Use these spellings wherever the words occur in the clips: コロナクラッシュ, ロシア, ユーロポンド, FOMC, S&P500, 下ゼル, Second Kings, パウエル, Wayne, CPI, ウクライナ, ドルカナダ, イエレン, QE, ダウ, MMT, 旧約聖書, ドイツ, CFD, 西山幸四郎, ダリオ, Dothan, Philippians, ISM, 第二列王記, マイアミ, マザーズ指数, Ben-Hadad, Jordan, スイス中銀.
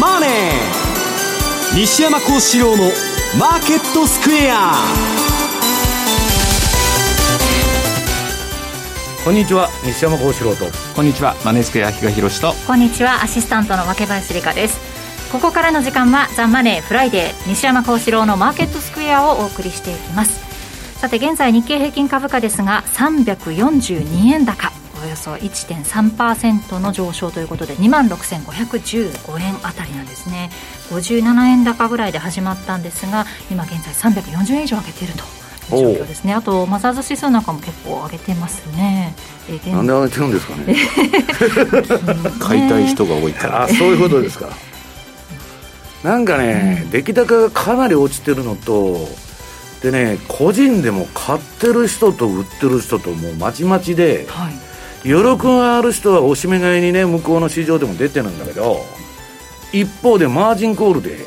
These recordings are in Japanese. マネー」西山幸四郎のマーケットスクエア。こんにちは、西山幸四郎と。こんにちは、マネースクエア比嘉宏と。こんにちは、アシスタントの若林理香です。ここからの時間はザ・マネーフライデー、西山幸四郎のマーケットスクエアをお送りしていきます。さて、現在日経平均株価ですが342円高、およそ 1.3% の上昇ということで 26,515 円あたりなんですね。57円高ぐらいで始まったんですが、今現在340円以上上げていると状況ですね。あとマザーズ指数なんかも結構上げてますね。なんで上げてるんですかね買いたい人が多いからそういうことですかなんかね、出来高がかなり落ちてるのとでね、個人でも買ってる人と売ってる人ともうまちまちで、はい、余力がある人はおしめ買いにね、向こうの市場でも出てるんだけど、一方でマージンコールで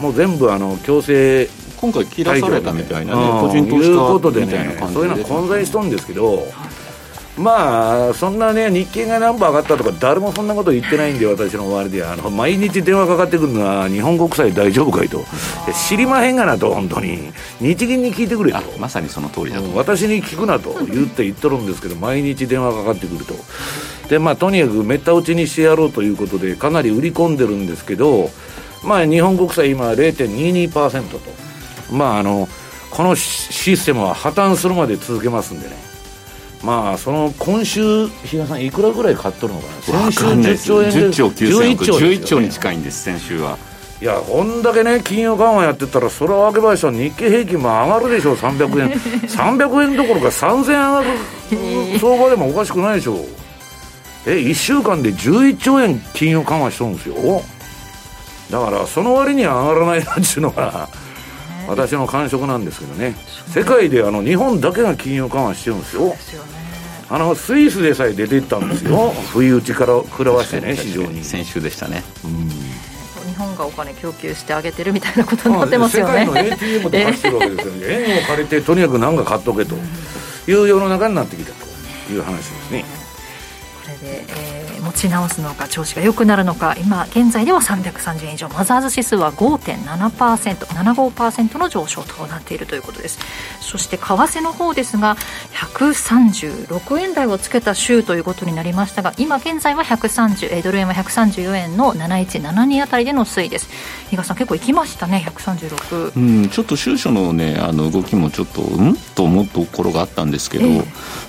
もう全部強制、今回切らされたみたいなね、個人投資家みたいな感じで、ね、そういうのは混在しとるんですけど、はい、まあそんなね、日経が何本上がったとか誰もそんなこと言ってないんで、私の周りで毎日電話かかってくるのは日本国債大丈夫かいと、知りまへんがなと、本当に日銀に聞いてくれと、まさにその通りだと、私に聞くなと言ってるんですけど、毎日電話かかってくると。でまあとにかくめった打ちにしてやろうということでかなり売り込んでるんですけど、まあ日本国債今 0.22% と、まあこのシステムは破綻するまで続けますんでね。まあ、その今週比嘉さんいくらぐらい買っとるのかな。先週10兆円で10兆9000億、11兆に近いんです、先週は。いや、こんだけね、金融緩和やってたら、それは若林さん、日経平均も上がるでしょう。300円300円どころか3000円上がる相場でもおかしくないでしょう1週間で11兆円金融緩和しとるんですよ。だからその割には上がらないなんていうのが私の感触なんですけどね。世界で日本だけが金融緩和してるんですよ。スイスでさえ出ていったんですよ不意打ちから食らわしてね、市場に。先週でしたね、日本がお金供給してあげてるみたいなことになってますよね。世界の ATM で貸してるわけですよね円を借りてとにかく何か買っとけという世の中になってきたという話ですね。これで、持ち直すのか、調子が良くなるのか。今現在では330円以上、マザーズ指数は 5.7%、75% の上昇となっているということです。そして為替の方ですが、136円台をつけた週ということになりましたが、今現在は130、ドル円は134円の7172あたりでの推移です。比嘉さん、結構行きましたね、136。ちょっと収書のね、動きもちょっとと思うところがあったんですけど、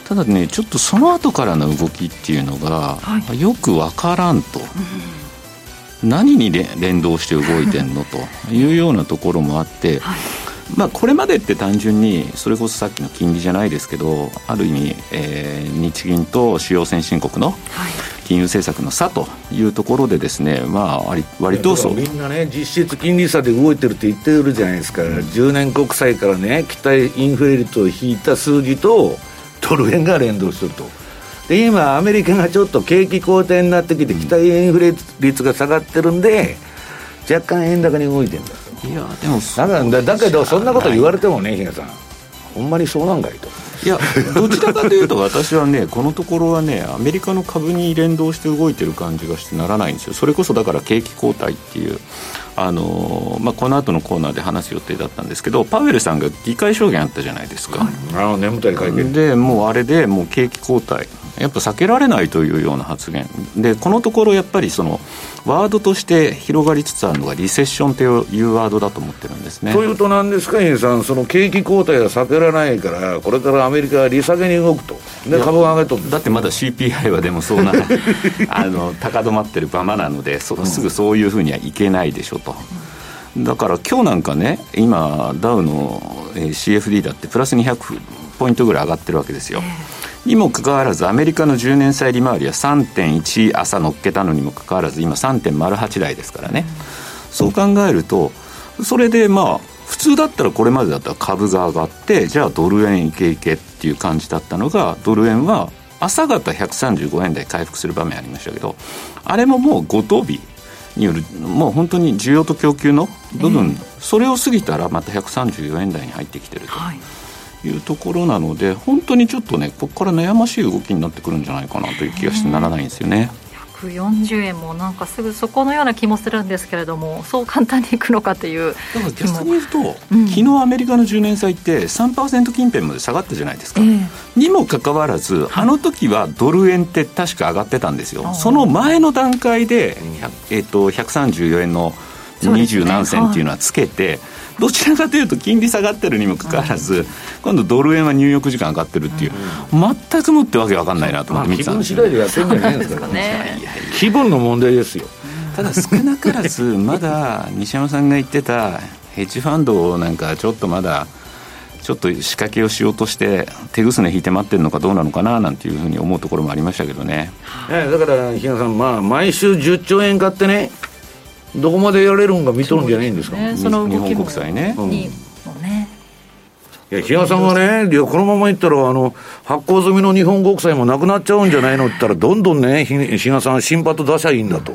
ただね、ちょっとその後からの動きっていうのが、はい、よくわからんと、何に連動して動いてんのというようなところもあって、はい、まあ、これまでって単純にそれこそさっきの金利じゃないですけど、ある意味、日銀と主要先進国の金融政策の差というところでですね、まあ、割とそう、みんなね、実質金利差で動いてるって言ってるじゃないですか、10年国債からね、期待インフレ率を引いた数字とドル円が連動してると。で今アメリカがちょっと景気後退になってきて、期待インフレ率が下がってるんで、若干円高に動いてるんだと。いや、でもだけどそんなこと言われてもね、比嘉さん、ほんまにそうなんかいと。いや、どちらかというと私はね、このところはね、アメリカの株に連動して動いてる感じがしてならないんですよ。それこそだから景気後退っていう、まあ、この後のコーナーで話す予定だったんですけど、パウエルさんが議会証言あったじゃないですか、眠たい会見で、もうあれでもう景気後退やっぱ避けられないというような発言で、このところやっぱりそのワードとして広がりつつあるのがリセッションというワードだと思ってるんですね。というとなんですか、皆さん、その景気後退は避けられないから、これからアメリカは利下げに動くと。で株を上げとる。だってまだ CPI はでもそうな高止まってるままなので、すぐそういうふうにはいけないでしょと。だから今日なんかね、今ダウの CFD だってプラス200ポイントぐらい上がってるわけですよ。にもかかわらずアメリカの10年債利回りは 3.1 朝乗っけたのにもかかわらず今 3.08 台ですからね。そう考えると、それでまあ普通だったら、これまでだったら株が上がって、じゃあドル円いけいけっていう感じだったのが、ドル円は朝方135円台回復する場面ありましたけど、あれももう五等日による、もう本当に需要と供給の部分、それを過ぎたらまた134円台に入ってきてると、はい、いうところなので、本当にちょっとね、ここから悩ましい動きになってくるんじゃないかなという気がしてならないんですよね。140円もなんかすぐそこのような気もするんですけれども、そう簡単にいくのかという。だから逆に言うと、うん、昨日アメリカの10年債って 3% 近辺まで下がったじゃないですか、にもかかわらずあの時はドル円って確か上がってたんですよ、はい、その前の段階で、134円の20何銭っていうのはつけて、ね、はい、どちらかというと金利下がってるにもかかわらず、うん、今度ドル円は入浴時間上がってるっていう、うん、全くもってわけわかんないなと思って見てたんです、ね、気分次第でやってるんじゃないですかね。気分の問題ですよ。ただ少なからずまだ西山さんが言ってたヘッジファンドなんかちょっとまだちょっと仕掛けをしようとして手ぐすね引いて待ってるのかどうなのかななんていうふうに思うところもありましたけどね。だから日野さん、まあ、毎週10兆円買ってね、どこまでやれるんか見とるんじゃないんですか。その日本国債ね、うん、いや比嘉さんはね、いやこのままいったら発行済みの日本国債もなくなっちゃうんじゃないのって言ったら、どんどんね比嘉さん新発出しゃいいんだと、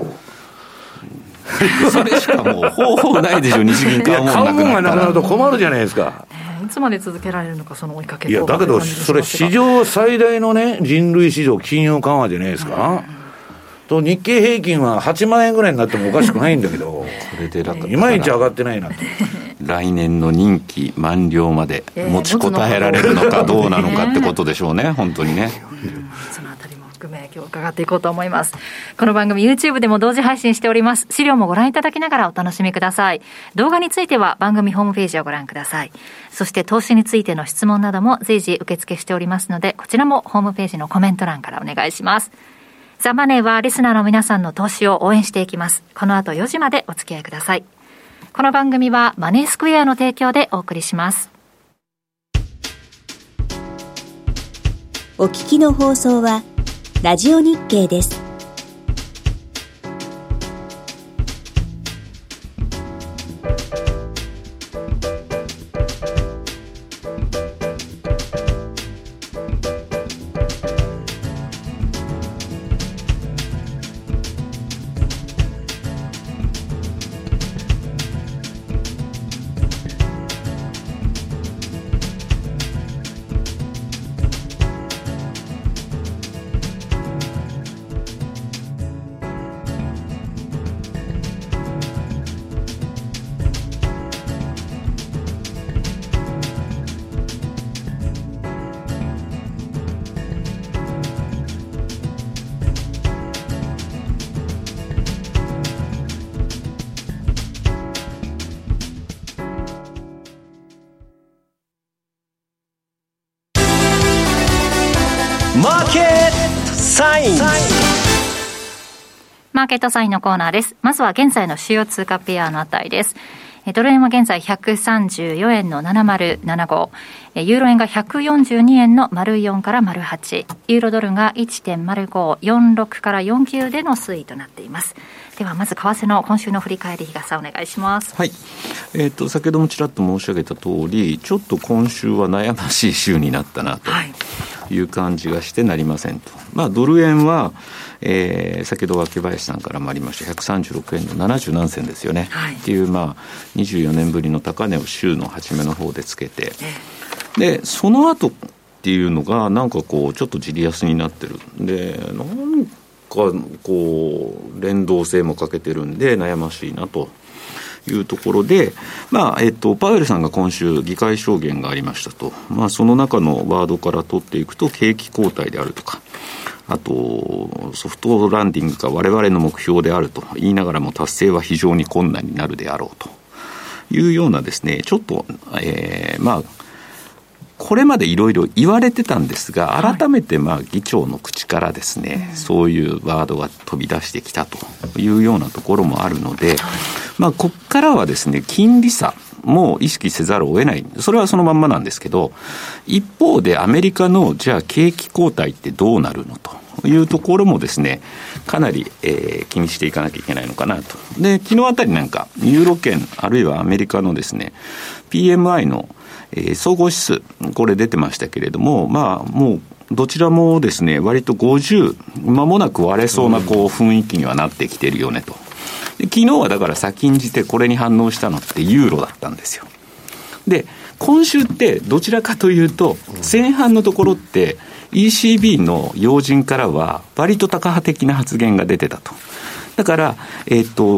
それしかもう方法ないでしょ。日銀買うもんがなくなると困るじゃないですか、ね、いつまで続けられるのかその追いかけ。いやだけどそれ史上最大のね人類史上金融緩和じゃないですか、うん、と日経平均は8万円ぐらいになってもおかしくないんだけど、それでだからいまいち上がってないなと。来年の任期満了まで持ちこたえられるのかどうなのかってことでしょうね。本当にね、そのあたりも含め今日伺っていこうと思います。この番組 YouTube でも同時配信しております。資料もご覧いただきながらお楽しみください。動画については番組ホームページをご覧ください。そして投資についての質問なども随時受付しておりますので、こちらもホームページのコメント欄からお願いします。ザ・マネーはリスナーの皆さんの投資を応援していきます。この後4時までお付き合いください。この番組はマネースクエアの提供でお送りします。お聞きの放送はラジオ日経です。マーケットサインのコーナーです。まずは現在の主要通貨ペアの値です。ドル円は現在134円の7075、ユーロ円が142円の04から08、ユーロドルが 1.0546 から49での推移となっています。ではまず為替の今週の振り返り、日賀さんお願いします、はい。先ほどもちらっと申し上げた通り、ちょっと今週は悩ましい週になったなという感じがしてなりませんと、まあ、ドル円は、先ほど秋林さんからもありました136円の70何銭ですよね、はい、っていう、まあ、24年ぶりの高値を週の初めの方でつけて、でその後っていうのがなんかこうちょっとじり安になってるで、なんかこう連動性も欠けてるんで悩ましいなというところで、まあパウエルさんが今週議会証言がありましたと、まあ、その中のワードから取っていくと景気後退であるとか、あとソフトランディングが我々の目標であると言いながらも達成は非常に困難になるであろうというようなですね、ちょっと、まあこれまでいろいろ言われてたんですが、改めてまあ議長の口からですね、はい、そういうワードが飛び出してきたというようなところもあるので、まあ、ここからはですね金利差も意識せざるを得ない、それはそのまんまなんですけど、一方でアメリカのじゃあ景気後退ってどうなるのというところもですね、かなり、気にしていかなきゃいけないのかなと。で昨日あたりなんかユーロ圏あるいはアメリカのですね PMI の総合指数、これ出てましたけれども、まあ、もうどちらもですね割と50間もなく割れそうなこう雰囲気にはなってきてるよねと。で昨日はだから先んじてこれに反応したのってユーロだったんですよ。で今週ってどちらかというと前半のところって ECB の要人からは割と高波的な発言が出てたと。だから、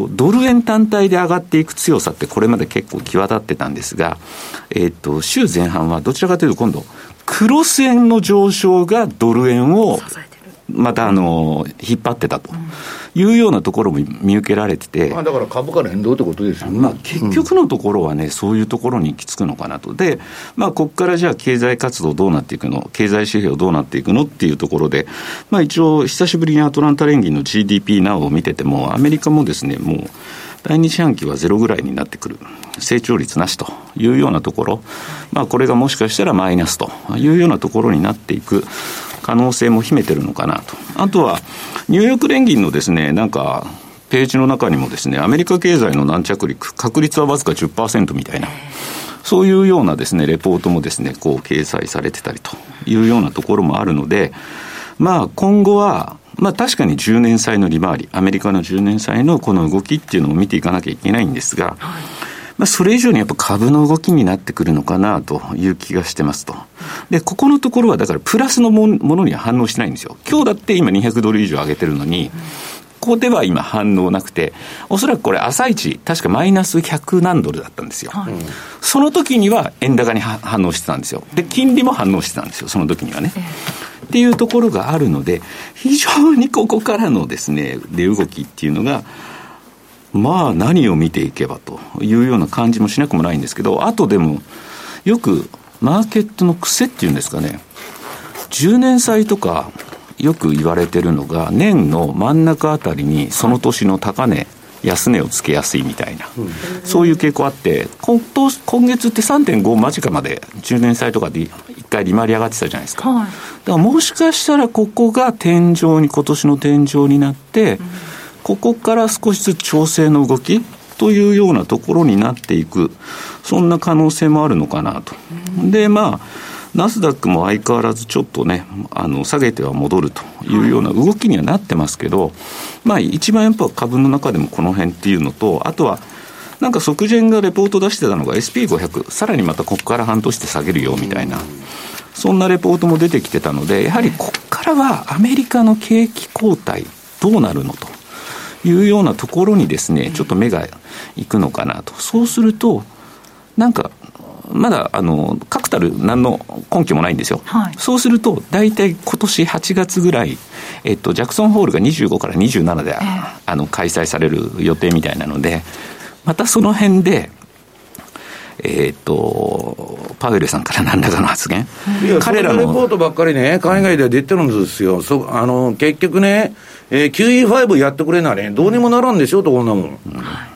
ドル円単体で上がっていく強さってこれまで結構際立ってたんですが、週前半はどちらかというと今度クロス円の上昇がドル円をまた引っ張ってたというようなところも見受けられてて、まあ、だから株価の変動ってことですよね。まあ、結局のところはね、そういうところに行き着くのかなと。で、まあ、ここからじゃあ経済活動どうなっていくの、経済指標どうなっていくのっていうところで、まあ、一応久しぶりにアトランタ連銀の GDP などを見ててもアメリカもですね、もう第2四半期はゼロぐらいになってくる、成長率なしというようなところ、まあ、これがもしかしたらマイナスというようなところになっていく可能性も秘めてるのかなと。あとはニューヨーク連銀のですね、なんかページの中にもですね、アメリカ経済の軟着陸確率はわずか 10% みたいな、そういうようなですねレポートもですね、こう掲載されてたりというようなところもあるので、まあ、今後はまあ確かに10年債の利回り、アメリカの10年債のこの動きっていうのを見ていかなきゃいけないんですが、まあ、それ以上にやっぱ株の動きになってくるのかなという気がしてますと。で、ここのところはだからプラスのものには反応しないんですよ。今日だって今200ドル以上上げてるのに、ここでは今反応なくて、おそらくこれ朝一確かマイナス100何ドルだったんですよ、はい、その時には円高に反応してたんですよ。で、金利も反応してたんですよ、その時にはね、っていうところがあるので、非常にここからのですね出動きっていうのが、まあ何を見ていけばというような感じもしなくもないんですけど、あとでもよくマーケットの癖っていうんですかね、10年債とかよく言われてるのが、年の真ん中あたりにその年の高値安値をつけやすいみたいな、そういう傾向あって、今月って 3.5 間近まで10年債とかで1回利回り上がってたじゃないですか、はい、だからもしかしたらここが天井に、今年の天井になって、うん、ここから少しずつ調整の動きというようなところになっていく、そんな可能性もあるのかなと、うん、で、まあナスダックも相変わらずちょっとね、下げては戻るというような動きにはなってますけど、はい、まあ一番やっぱ株の中でもこの辺っていうのと、あとはなんか即ジェンがレポート出してたのが SP500 さらにまたここから半年で下げるよみたいな、そんなレポートも出てきてたので、やはりここからはアメリカの景気後退どうなるのというようなところにですね、ちょっと目がいくのかなと。そうするとなんかまだ確たる何の根拠もないんですよ、はい、そうすると大体今年8月ぐらい、ジャクソンホールが25から27で、開催される予定みたいなので、またその辺でパウエルさんから何らかの発言、彼らのレポートばっかりね、海外では出てるんですよ。結局ね、QE5 やってくれならね、どうにもならんでしょうと、こんなもん、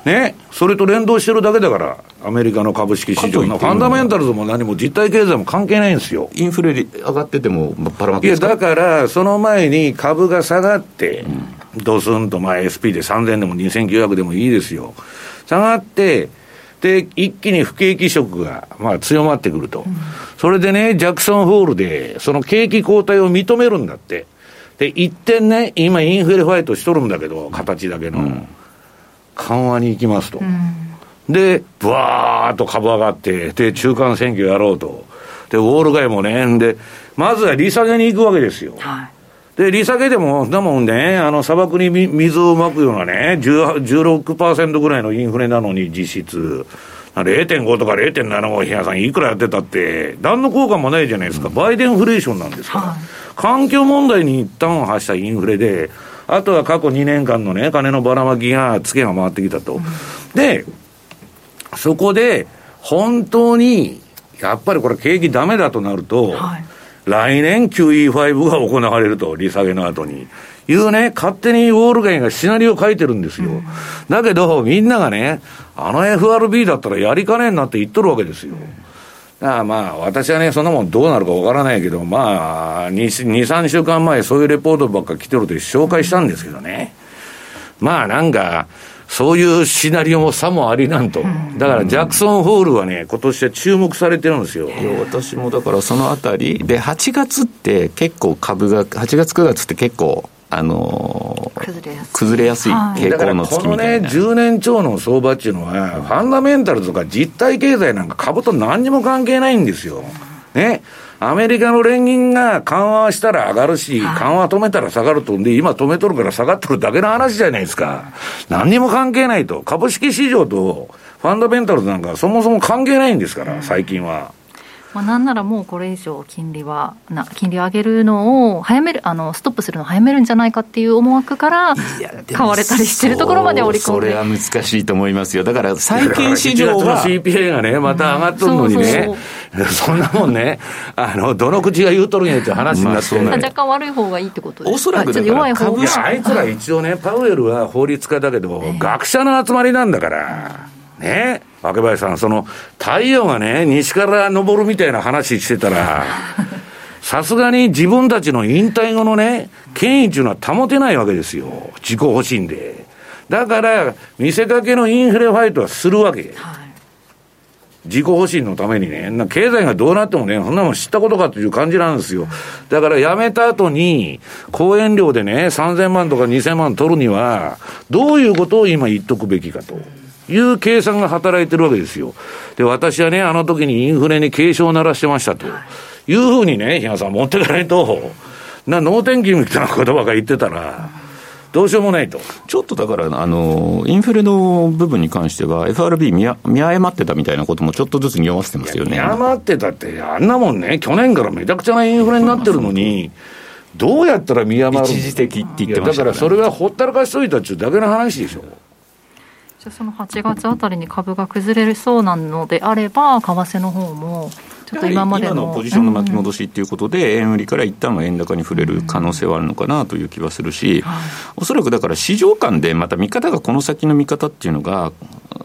ね、それと連動してるだけだから、アメリカの株式市場のファンダメンタルズも何も実体経済も関係ないんですよ。インフレ上がっててもばらまけですか。いや、だからその前に株が下がって、ドスンと、まあ SP で3000でも2900でもいいですよ、下がってで一気に不景気色が、まあ、強まってくると、うん、それでね、ジャクソンホールでその景気後退を認めるんだって。で一点ね、今インフレファイトしとるんだけど、形だけの、緩和に行きますと、でブワーッと株上がって、で中間選挙やろうと、でウォール街もね、でまずは利下げに行くわけですよ、はい、で利下げでもだもんね、砂漠に水をまくようなね、16% ぐらいのインフレなのに、実質 0.5 とか 0.75、平野さんいくらやってたって何の効果もないじゃないですか、バイデンフレーションなんですから、はい、環境問題に一端を発したインフレで、あとは過去2年間のね、金のばらまきがツケが回ってきたと、でそこで本当にやっぱりこれ景気ダメだとなると、はい、来年 QE5 が行われると、利下げの後にいうね、勝手にウォール街がシナリオを書いてるんですよ、だけどみんながね、FRB だったらやりかねえなって言っとるわけですよ。だからまあ私はね、そんなもんどうなるかわからないけど、まあ 2,3 週間前そういうレポートばっか来てると紹介したんですけどね、まあなんかそういうシナリオも差もありなんと。だからジャクソンホールはね、今年は注目されてるんですよ。私もだからそのあたりで、8月って結構株が、8月9月って結構崩れやすい傾向の月みたいな。だからこのね10年超の相場っていうのはファンダメンタルとか実体経済なんか株と何にも関係ないんですよね。アメリカの連銀が緩和したら上がるし、緩和止めたら下がるとんで、今止めとるから下がっとるだけの話じゃないですか。何にも関係ないと。株式市場とファンダメンタルズなんかそもそも関係ないんですから、最近は。まあ、なんならもうこれ以上金利を上げるのを早める、ストップするのを早めるんじゃないかっていう思惑から買われたりしてるところまで織り込んで、 それは難しいと思いますよ。だから債券市場は1月の CPI がねまた上がっとるのにね、そんなもんねどの口が言うとるんやって話になって、まあ、若干悪い方がいいってことです。おそらくだから株式、あいつら一応ねパウエルは法律家だけど、学者の集まりなんだからね、若林さん、その太陽がね西から昇るみたいな話してたらさすがに自分たちの引退後のね権威というのは保てないわけですよ、自己保身で。だから見せかけのインフレファイトはするわけ、はい、自己保身のためにね。経済がどうなってもね、そんなもん知ったことかという感じなんですよ。だから辞めた後に講演料でね3000万とか2000万取るにはどういうことを今言っとくべきかという計算が働いてるわけですよ。で、私はね、あの時にインフレに警鐘を鳴らしてましたというふうにね、日野さん持ってかないと、能天気みたいなことばかり言ってたらどうしようもないと。ちょっとだからインフレの部分に関しては FRB 見誤ってたみたいなこともちょっとずつ匂わせてますよね。見誤ってたってあんなもんね、去年からめちゃくちゃなインフレになってるのにどうやったら見誤る、一時的って言ってましたから、ね、だからそれはほったらかしといたっていうだけの話でしょ。その8月あたりに株が崩れるそうなのであれば、為替の方もちょっと今までの今のポジションの巻き戻しということで、円売りから一旦は円高に振れる可能性はあるのかなという気はするし、おそらくだから市場間でまた見方が、この先の見方っていうのが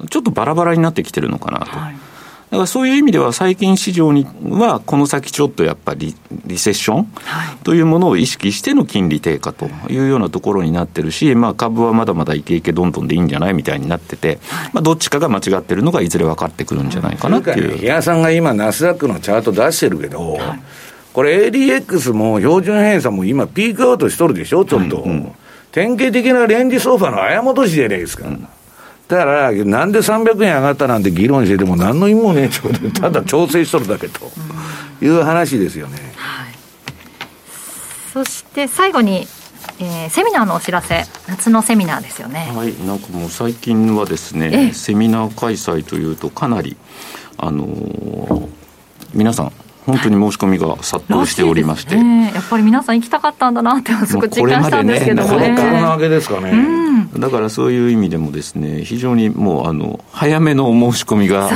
ちょっとバラバラになってきてるのかなと。だからそういう意味では債券市場にはこの先ちょっとやっぱりリセッションというものを意識しての金利低下というようなところになってるし、まあ、株はまだまだイケイケどんどんでいいんじゃないみたいになってて、まあ、どっちかが間違ってるのがいずれ分かってくるんじゃないかなっていう。日野さんが今ナスダックのチャート出してるけど、これ ADX も標準偏差も今ピークアウトしとるでしょ、ちょっと、典型的なレンジ相場のあやもとしじゃないですか、だからなんで300円上がったなんて議論してても何の意味もねえってことで、ただ調整しとるだけという話ですよね。はい、そして最後に、セミナーのお知らせ、夏のセミナーですよね。はい、なんかもう最近はですね、セミナー開催というとかなり皆さん本当に申し込みが殺到しておりまして、やっぱり皆さん行きたかったんだなってすごく実感したんですけどね。これまでね、コロナ明けですかね、だからそういう意味でもですね、非常にもう早めの申し込みが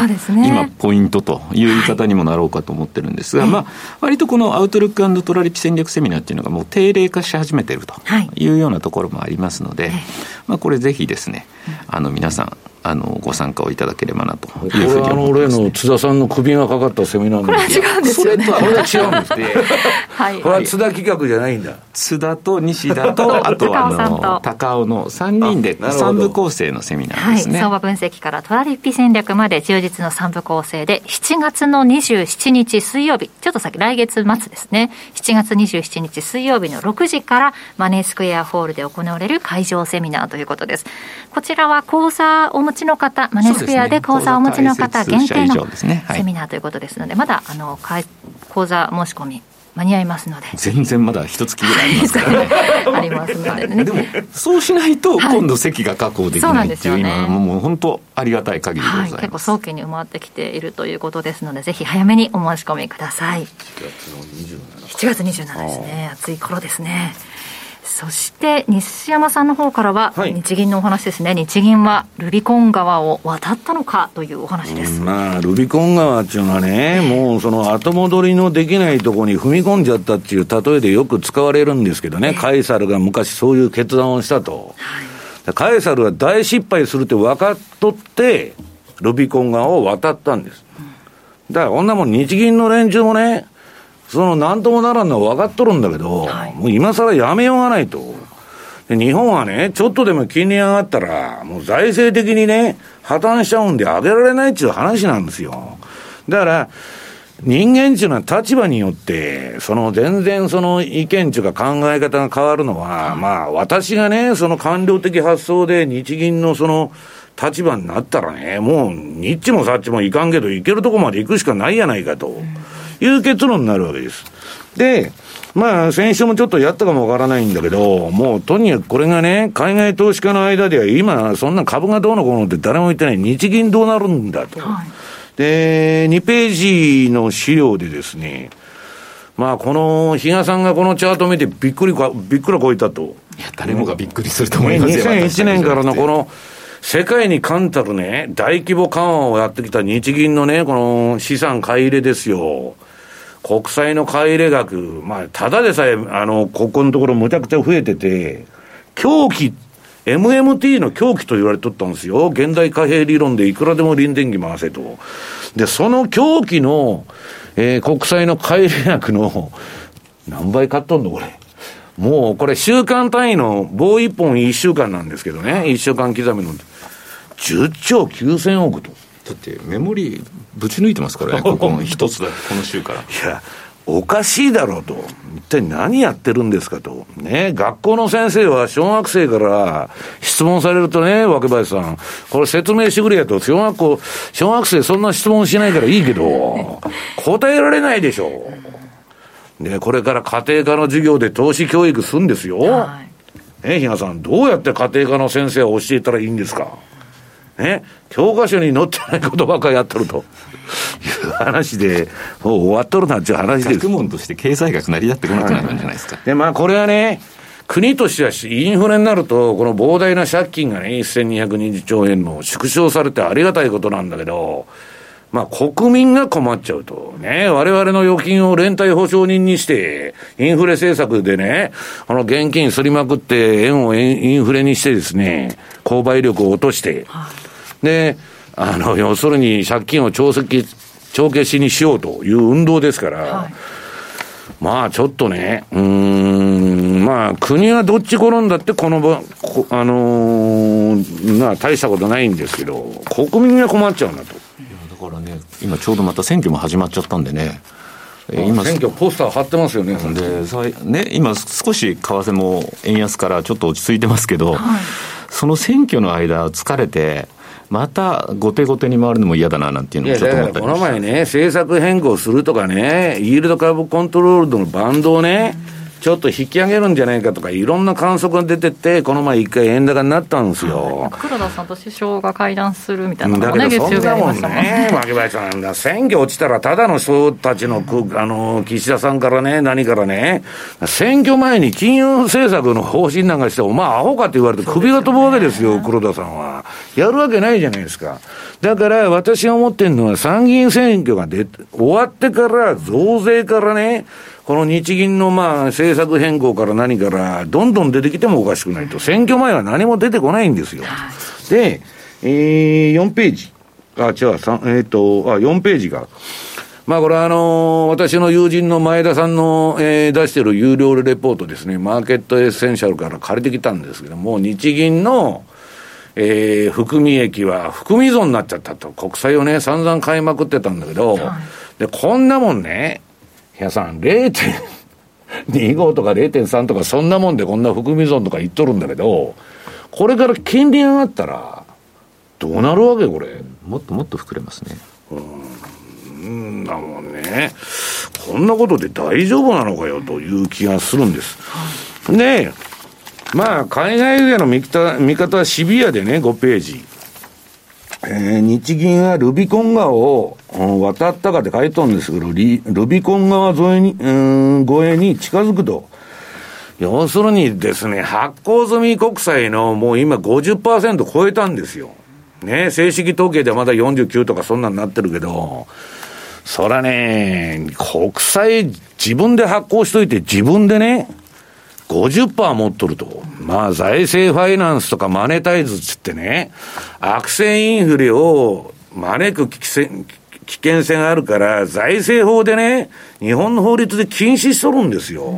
今ポイントという言い方にもなろうかと思ってるんですが、まあ、割とこのアウトルック&トラリピ戦略セミナーっていうのがもう定例化し始めているというようなところもありますので、まあ、これぜひですね皆さんご参加をいただければなというふうに思います、ね。これ例の津田さんの首がかかったセミナーのこれは違うんですよね。それとこれは違うんですね、はい、これは津田企画じゃないんだ。津田と西田とあとは高尾の3人で3部構成のセミナーですね。はい、相場分析からトラリピ戦略まで充実の3部構成で、7月の27日水曜日、ちょっと先来月末ですね、7月27日水曜日の6時からマネースクエアホールで行われる会場セミナーということです。こちらは講座をの方、マネースクエアで講座をお持ちの方限定のセミナーということですので、まだ講座申し込み間に合いますので、全然まだ1月ぐらいありますからねありますのでね。でもそうしないと今度席が確保できないっていうのはもう本当ありがたい限りでございます。はい、結構早期に埋まってきているということですので、ぜひ早めにお申し込みください。7月27日ですね、暑い頃ですね。そして西山さんの方からは日銀のお話ですね。はい、日銀はルビコン川を渡ったのかというお話です。まあ、ルビコン川っていうのはね、もうその後戻りのできないところに踏み込んじゃったっていう例えでよく使われるんですけどね、カエサルが昔そういう決断をしたと、カエサルは大失敗するって分かっとってルビコン川を渡ったんです。だからこんなもん日銀の連中もね、その何ともならんのは分かっとるんだけど、もう今更やめようがないと。で、日本はね、ちょっとでも金利上がったらもう財政的にね破綻しちゃうんで上げられないっていう話なんですよ。だから人間っていうのは立場によってその全然その意見っていうか考え方が変わるのは、まあ私がねその官僚的発想で日銀のその立場になったらね、もうニッチもサッチもいかんけど行けるとこまで行くしかないやないかという結論になるわけです。でまあ先週もちょっとやったかもわからないんだけど、もうとにかくこれがね海外投資家の間では今そんな株がどうのこうのって誰も言ってない。日銀どうなるんだと、はい、で2ページの資料でですね、まあこの比嘉さんがこのチャートを見てびっくりこいたと、いや誰もがびっくりすると思いますよ、ね、2001年からのこの世界に冠たるね大規模緩和をやってきた日銀のねこの資産買い入れですよ。国債の買い入れ額、まあ、ただでさえ、ここのところむちゃくちゃ増えてて、狂気、MMT の狂気と言われとったんですよ。現代貨幣理論でいくらでも輪転機回せと。で、その狂気の、国債の買い入れ額の、何倍買っとんのこれ。もう、これ週間単位の棒一本1週間なんですけどね。1週間刻みの。10兆9000億と。だってメモリーぶち抜いてますからね、ここの一つだこの週からいやおかしいだろうと、一体何やってるんですかとね。学校の先生は小学生から質問されるとね、若林さんこれ説明してくれやと、小学生そんな質問しないからいいけど答えられないでしょ。でこれから家庭科の授業で投資教育するんですよ、はい、ね、比嘉さんどうやって家庭科の先生は教えたらいいんですかね、教科書に載ってないことばっかりやっとるという話で、もう終わっとるなっていう話です。学問として経済学成り立ってこなくなるんじゃないですか。で、まあこれはね、国としてはインフレになると、この膨大な借金がね、1220兆円の縮小されてありがたいことなんだけど、まあ国民が困っちゃうとね、我々の預金を連帯保証人にしてインフレ政策でね、この現金すりまくって円をインフレにしてですね、購買力を落として、で要するに借金を帳消しにしようという運動ですから、はい、まあちょっとね、まあ国はどっち転んだって大したことないんですけど、国民が困っちゃうんだと。いやだからね、今ちょうどまた選挙も始まっちゃったんでね。今選挙ポスター貼ってますよね。で今少し為替も円安からちょっと落ち着いてますけど、はい、その選挙の間疲れてまた後手後手に回るのも嫌だななんていうのもちょっと思ったり。この前ね、政策変更するとかね、イールドカーブコントロールドのバンドをね、ちょっと引き上げるんじゃないかとかいろんな観測が出てって、この前一回円高になったんですよ。黒田さんと首相が会談するみたいなのもね、月曜日ありましたもんね。牧林さんだ、選挙落ちたらただの人たちの、岸田さんからね何からね、選挙前に金融政策の方針なんかしてお前アホかって言われて首が飛ぶわけですよ。黒田さんはやるわけないじゃないですか。だから私が思ってるのは、参議院選挙が終わってから増税からね、この日銀のまあ政策変更から何からどんどん出てきてもおかしくないと。選挙前は何も出てこないんですよ。で、4ページ、4ページが、まあこれは私の友人の前田さんの、出している有料レポートですね、マーケットエッセンシャルから借りてきたんですけども、日銀の、含み益は含み損になっちゃったと。国債をね散々買いまくってたんだけど、でこんなもんね、比嘉さん 0.25 とか 0.3 とかそんなもんでこんな含み損とか言っとるんだけど、これから金利上がったらどうなるわけこれ。もっともっと膨れますね。だもんね、こんなことで大丈夫なのかよという気がするんです。で、まあ海外での見方はシビアでね、5ページ。日銀はルビコン川を渡ったかって書いてあるんですけど、ルビコン川越えに近づくと。要するにですね、発行済み国債のもう今 50% 超えたんですよ。ね、正式統計ではまだ49とかそんなんなってるけど、そらね、国債自分で発行しといて自分でね、50% 持っとると。まあ財政ファイナンスとかマネタイズつってね、悪性インフレを招く危険性があるから、財政法でね、日本の法律で禁止しとるんですよ。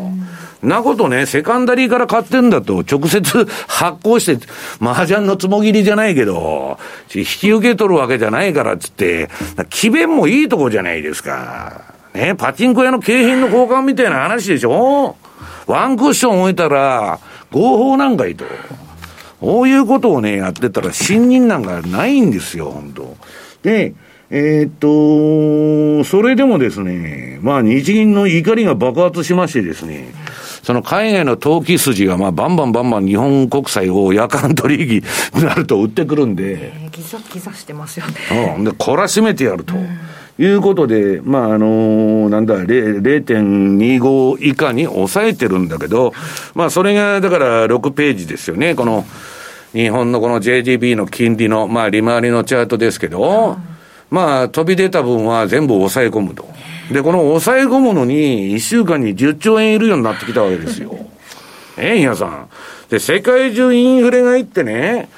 なことね、セカンダリーから買ってんだと、直接発行して、麻雀のつもぎりじゃないけど、引き受けとるわけじゃないからつって、詭弁もいいとこじゃないですか。ね、パチンコ屋の景品の交換みたいな話でしょ。ワンクッション置いたら合法なんかいと、こういうことをねやってたら信任なんかないんですよ本当で。それでもですね、まあ日銀の怒りが爆発しましてですね、その海外の投機筋がまあバンバン日本国債を夜間取引になると売ってくるんで、ギザギザしてますよね。うん、で懲らしめてやるということで、まあ0.25 以下に抑えてるんだけど、まあそれがだから6ページですよね。この日本のこの JGB の金利のまあ利回りのチャートですけど、まあ飛び出た分は全部抑え込むと。でこの抑え込むのに1週間に10兆円いるようになってきたわけですよ。皆さんで世界中インフレがいってね、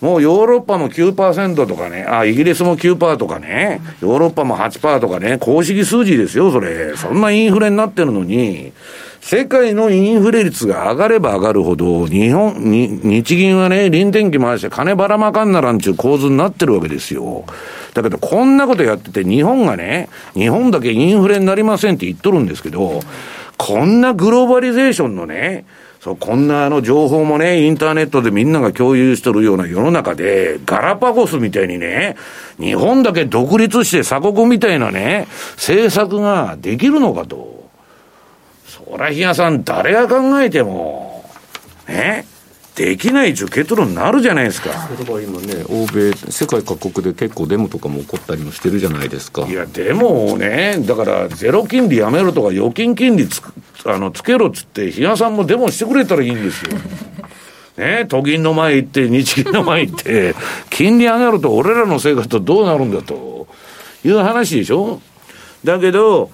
もうヨーロッパも 9% とかね、あイギリスも 9% とかね、ヨーロッパも 8% とかね、公式数字ですよそれ。そんなインフレになってるのに、世界のインフレ率が上がれば上がるほど日銀はね輪転機回して金ばらまかんならんちゅう構図になってるわけですよ。だけどこんなことやってて日本だけインフレになりませんって言っとるんですけど、こんなグローバリゼーションのね、そうこんな情報もねインターネットでみんなが共有してるような世の中で、ガラパゴスみたいにね日本だけ独立して鎖国みたいなね政策ができるのかと。そら日野さん誰が考えてもねできないという結論になるじゃないですか。だから今ね欧米世界各国で結構デモとかも起こったりもしてるじゃないですか。いやデモをね、だからゼロ金利やめろとか預金金利つけろっつって日野さんもデモしてくれたらいいんですよ。ね、都銀の前行って日銀の前行って金利上がると俺らの生活どうなるんだという話でしょ。だけど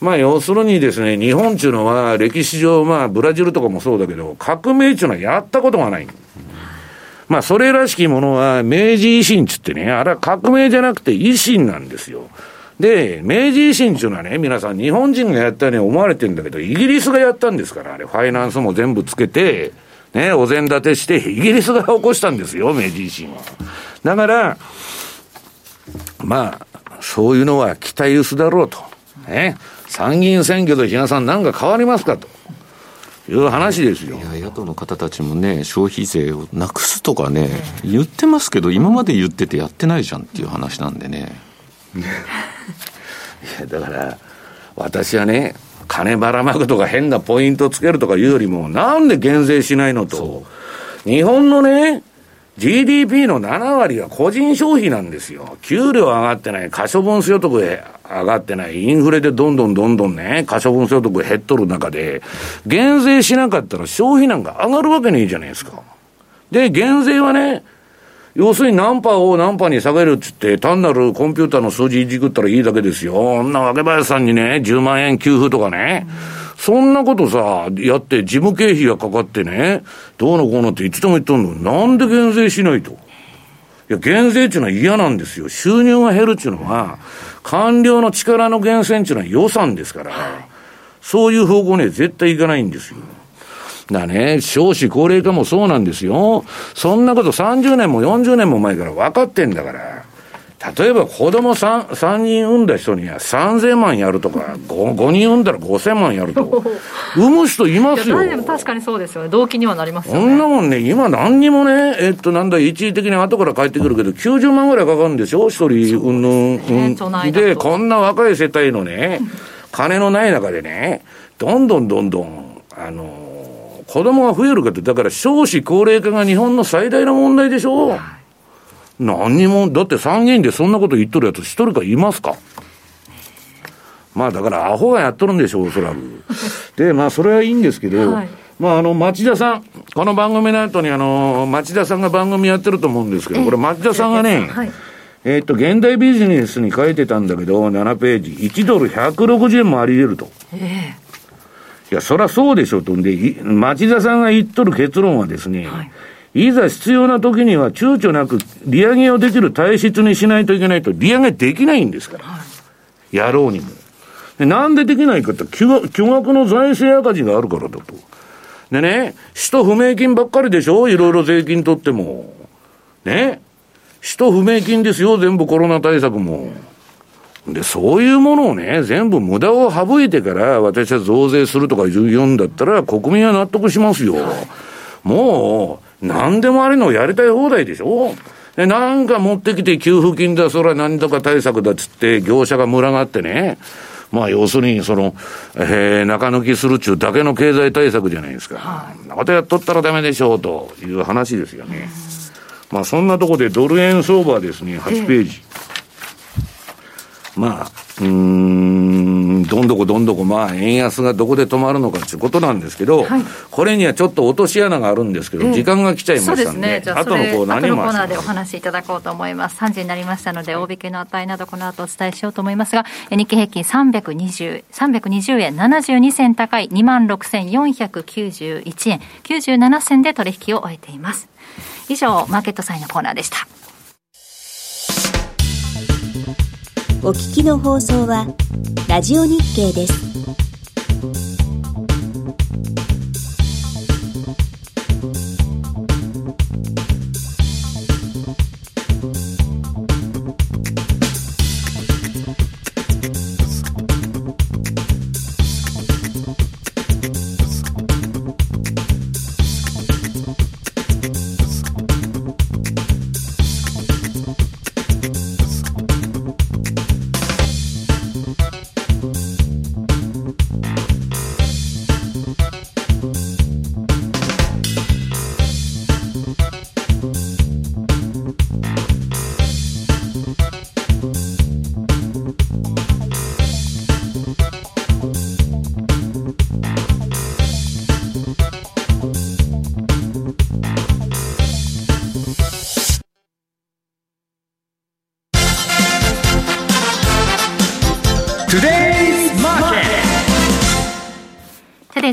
まあ要するにですね、日本っていうのは歴史上まあブラジルとかもそうだけど革命っていうのはやったことがない。まあそれらしきものは明治維新って言ってね、あれは革命じゃなくて維新なんですよ。で明治維新っていうのはね、皆さん日本人がやったように思われてるんだけど、イギリスがやったんですから。あれファイナンスも全部つけてね、お膳立てしてイギリスが起こしたんですよ明治維新は。だからまあそういうのは期待薄だろうとね。参議院選挙と日野さん何か変わりますかという話ですよ。いや野党の方たちもね消費税をなくすとかね言ってますけど、今まで言っててやってないじゃんっていう話なんでね。いやだから私はね金ばらまくとか変なポイントつけるとかいうよりも、なんで減税しないのと。日本のねGDP の7割は個人消費なんですよ。給料上がってない、可処分所得へ上がってない、インフレでどんどんね可処分所得減っとる中で、減税しなかったら消費なんか上がるわけないじゃないですか。で減税はね、要するに何パーを何パーに下げるっつって単なるコンピューターの数字いじくったらいいだけですよ。そんなわけ林さんにね10万円給付とかね、そんなことさやって事務経費がかかってねどうのこうのっていつでも言っとんのに、なんで減税しないと。いや減税っていうのは嫌なんですよ。収入が減るっていうのは官僚の力の源泉っていうのは予算ですから、そういう方向には絶対いかないんですよ。だね、少子高齢化もそうなんですよ。そんなこと30年も40年も前から分かってんだから。例えば子供 3人産んだ人には3000万やるとか、 5人産んだら5000万やるとか産む人いますよ。確かにそうですよね。動機にはなりますよね。そんなもんね今何にもねなんだ一時的に後から返ってくるけど90万ぐらいかかるんでしょ一人産む、でこんな若い世帯のね金のない中でねどんどん子供が増えるかって。だから少子高齢化が日本の最大の問題でしょ、はい、何にもだって参議院でそんなこと言っとるやつ一人かいますか。まあだからアホがやっとるんでしょうおそらく。でまあそれはいいんですけど、はい、まあ町田さんこの番組の後に町田さんが番組やってると思うんですけど、これ町田さんがね、はい、現代ビジネスに書いてたんだけど7ページ1ドル160円もあり得ると、いやそりゃそうでしょと。んで町田さんが言っとる結論はですね、はい、いざ必要な時には躊躇なく利上げをできる体質にしないといけないと。利上げできないんですから、はい、やろうにも。でなんでできないかって巨額の財政赤字があるからだと。でね使途不明金ばっかりでしょ、いろいろ税金取ってもね使途不明金ですよ全部コロナ対策も。で、そういうものをね、全部無駄を省いてから私は増税するとか言うんだったら国民は納得しますよ。もう何でもありのやりたい放題でしょ。で、なんか持ってきて給付金だ、それは何とか対策だっつって業者が群がってね、まあ要するにその、中抜きするっちゅうだけの経済対策じゃないですか。そんなことやっとったらダメでしょうという話ですよね。まあそんなところでドル円相場ですね、8ページ。まあ、どんどこどんどこ、まあ、円安がどこで止まるのかということなんですけど、はい、これにはちょっと落とし穴があるんですけど、時間が来ちゃいましたので、後のコーナーでお話しいただこうと思います。3時になりましたので、大引けの値などこの後お伝えしようと思いますが、日経平均320円72銭高い 26,491 円97銭で取引を終えています。以上、マーケットサインのコーナーでした。お聞きの放送はラジオ日経です。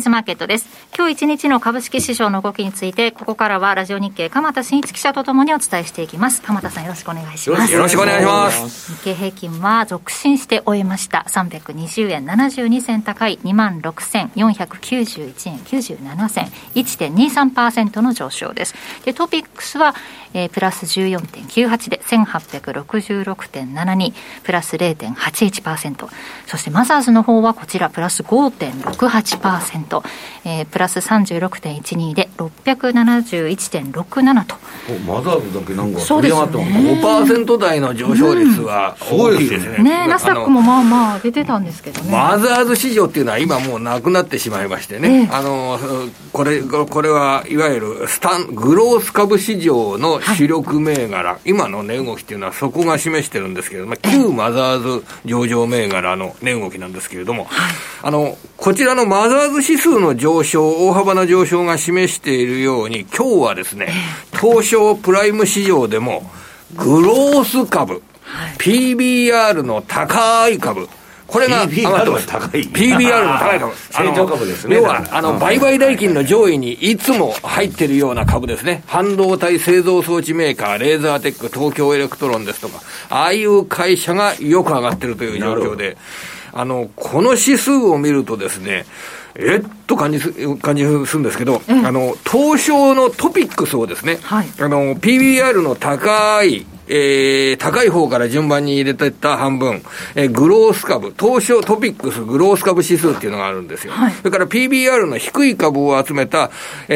マーケットです。今日1日の株式市場の動きについて、ここからはラジオ日経鎌田新一記者とともにお伝えしていきます。鎌田さん、よろしくお願いします。よろしくお願いします。日経平均は続伸して終えました。320円72銭高い 26,491 円97銭 1.23% の上昇です。で、トピックスは、プラス 14.98 で 1866.72 プラス 0.81%、 そしてマザーズの方はこちらプラス 5.68%、プラス 36.12 で 671.67 と、マザーズだけなんか上がっても 5% 台の上昇率は大きいですね。ナスダックもまあまあ出てたんですけどね。マザーズ市場っていうのは今もうなくなってしまいましてね、これはいわゆるグロース株市場の主力銘柄、はい、今の値動きっていうのはそこが示してるんですけど、まあ、旧マザーズ上場銘柄の値動きなんですけれども、はい、こちらのマザーズ指数の上昇、大幅な上昇が示しているように、今日はですね、東証プライム市場でもグロース株、はい、PBR の高い株、これが PBR の高い株、成長株ですね。要は売買代金の上位にいつも入ってるような株ですね。半導体製造装置メーカー、レーザーテック、東京エレクトロンですとか、ああいう会社がよく上がってるという状況で、この指数を見るとですね、感じするんですけど、東証のトピックスをですね、はい、PBR の高い方から順番に入れていった半分、グロース株、東証トピックスグロース株指数っていうのがあるんですよ、はい、それから PBR の低い株を集めた、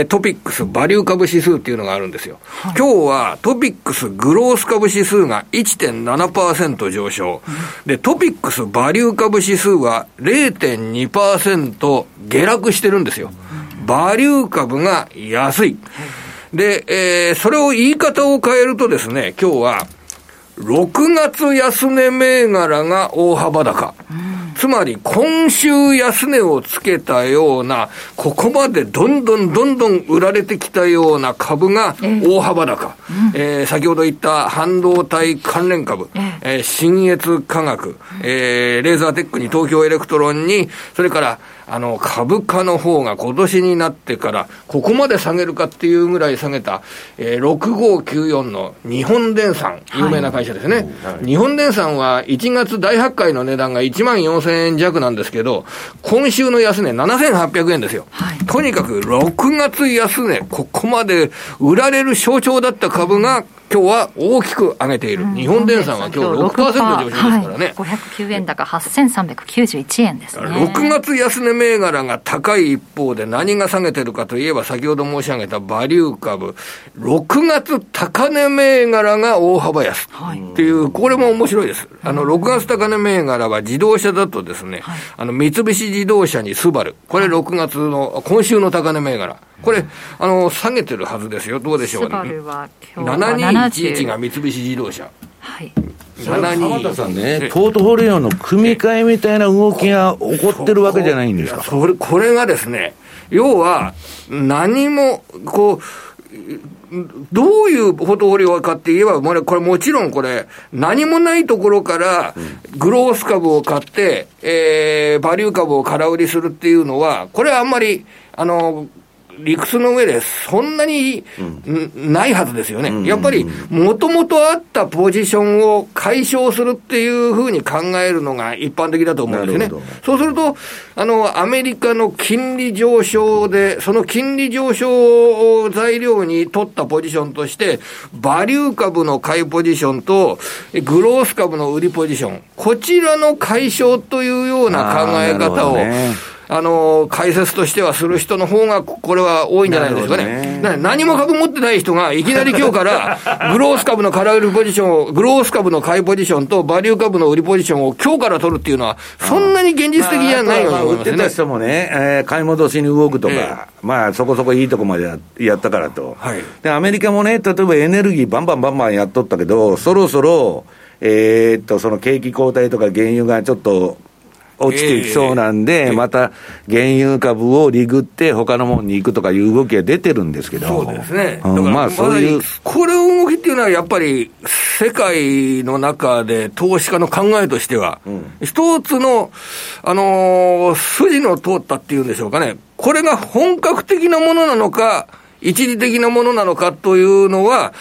トピックスバリュー株指数っていうのがあるんですよ、はい、今日はトピックスグロース株指数が 1.7% 上昇、うん、でトピックスバリュー株指数は 0.2% 下落してるんですよ。バリュー株が安いで、それを言い方を変えるとですね、今日は6月安値銘柄が大幅高、つまり今週安値をつけたような、ここまでどんどん売られてきたような株が大幅高、先ほど言った半導体関連株、信越化学、レーザーテックに東京エレクトロンに、それから株価の方が今年になってからここまで下げるかっていうぐらい下げた、6594の日本電産、有名な会社ですね、はい、日本電産は1月大発会の値段が14,000円弱なんですけど、今週の安値7,800円ですよ、はい、とにかく6月安値、ここまで売られる象徴だった株が今日は大きく上げている、うん、日本電産は今日 6% 上昇ですからね、はい、509円高8391円ですね。6月安値銘柄が高い一方で何が下げてるかといえば先ほど申し上げたバリュー株、6月高値銘柄が大幅安っていう、はい、これも面白いです。6月高値銘柄は自動車だとですね、はい、三菱自動車にスバル、これ6月の今週の高値銘柄、これ下げてるはずですよ。どうでしょうね。スバルは今日は7211が三菱自動車、はい、浜田さんね、ポートフォリオの組み替えみたいな動きが起こってるわけじゃないんですか。これがですね、要は何もこうどういうポートフォリオかって言えば、これもちろんこれ何もないところからグロース株を買って、バリュー株を空売りするっていうのは、これはあんまり理屈の上でそんなにないはずですよね、うん、やっぱりもともとあったポジションを解消するっていうふうに考えるのが一般的だと思うんですよね。そうするとアメリカの金利上昇で、その金利上昇を材料に取ったポジションとしてバリュー株の買いポジションとグロース株の売りポジション、こちらの解消というような考え方を解説としてはする人の方がこれは多いんじゃないですかね。何も株持ってない人がいきなり今日からグロース株の空売りポジションをグロース株の買いポジションとバリュー株の売りポジションを今日から取るっていうのはそんなに現実的じゃないように思いますね。売ってた人もね、買い戻しに動くとか、そこそこいいとこまでやったからと、はい、でアメリカもね、例えばエネルギーバンバンやっとったけど、そろそろ、その景気後退とか原油がちょっと落ちていきそうなんで、また原油株をリグって他のものに行くとかいう動きが出てるんですけど、そうですね、だからそういうこれ動きっていうのはやっぱり世界の中で投資家の考えとしては、一つの、筋の通ったっていうんでしょうかね、これが本格的なものなのか一時的なものなのかというのは、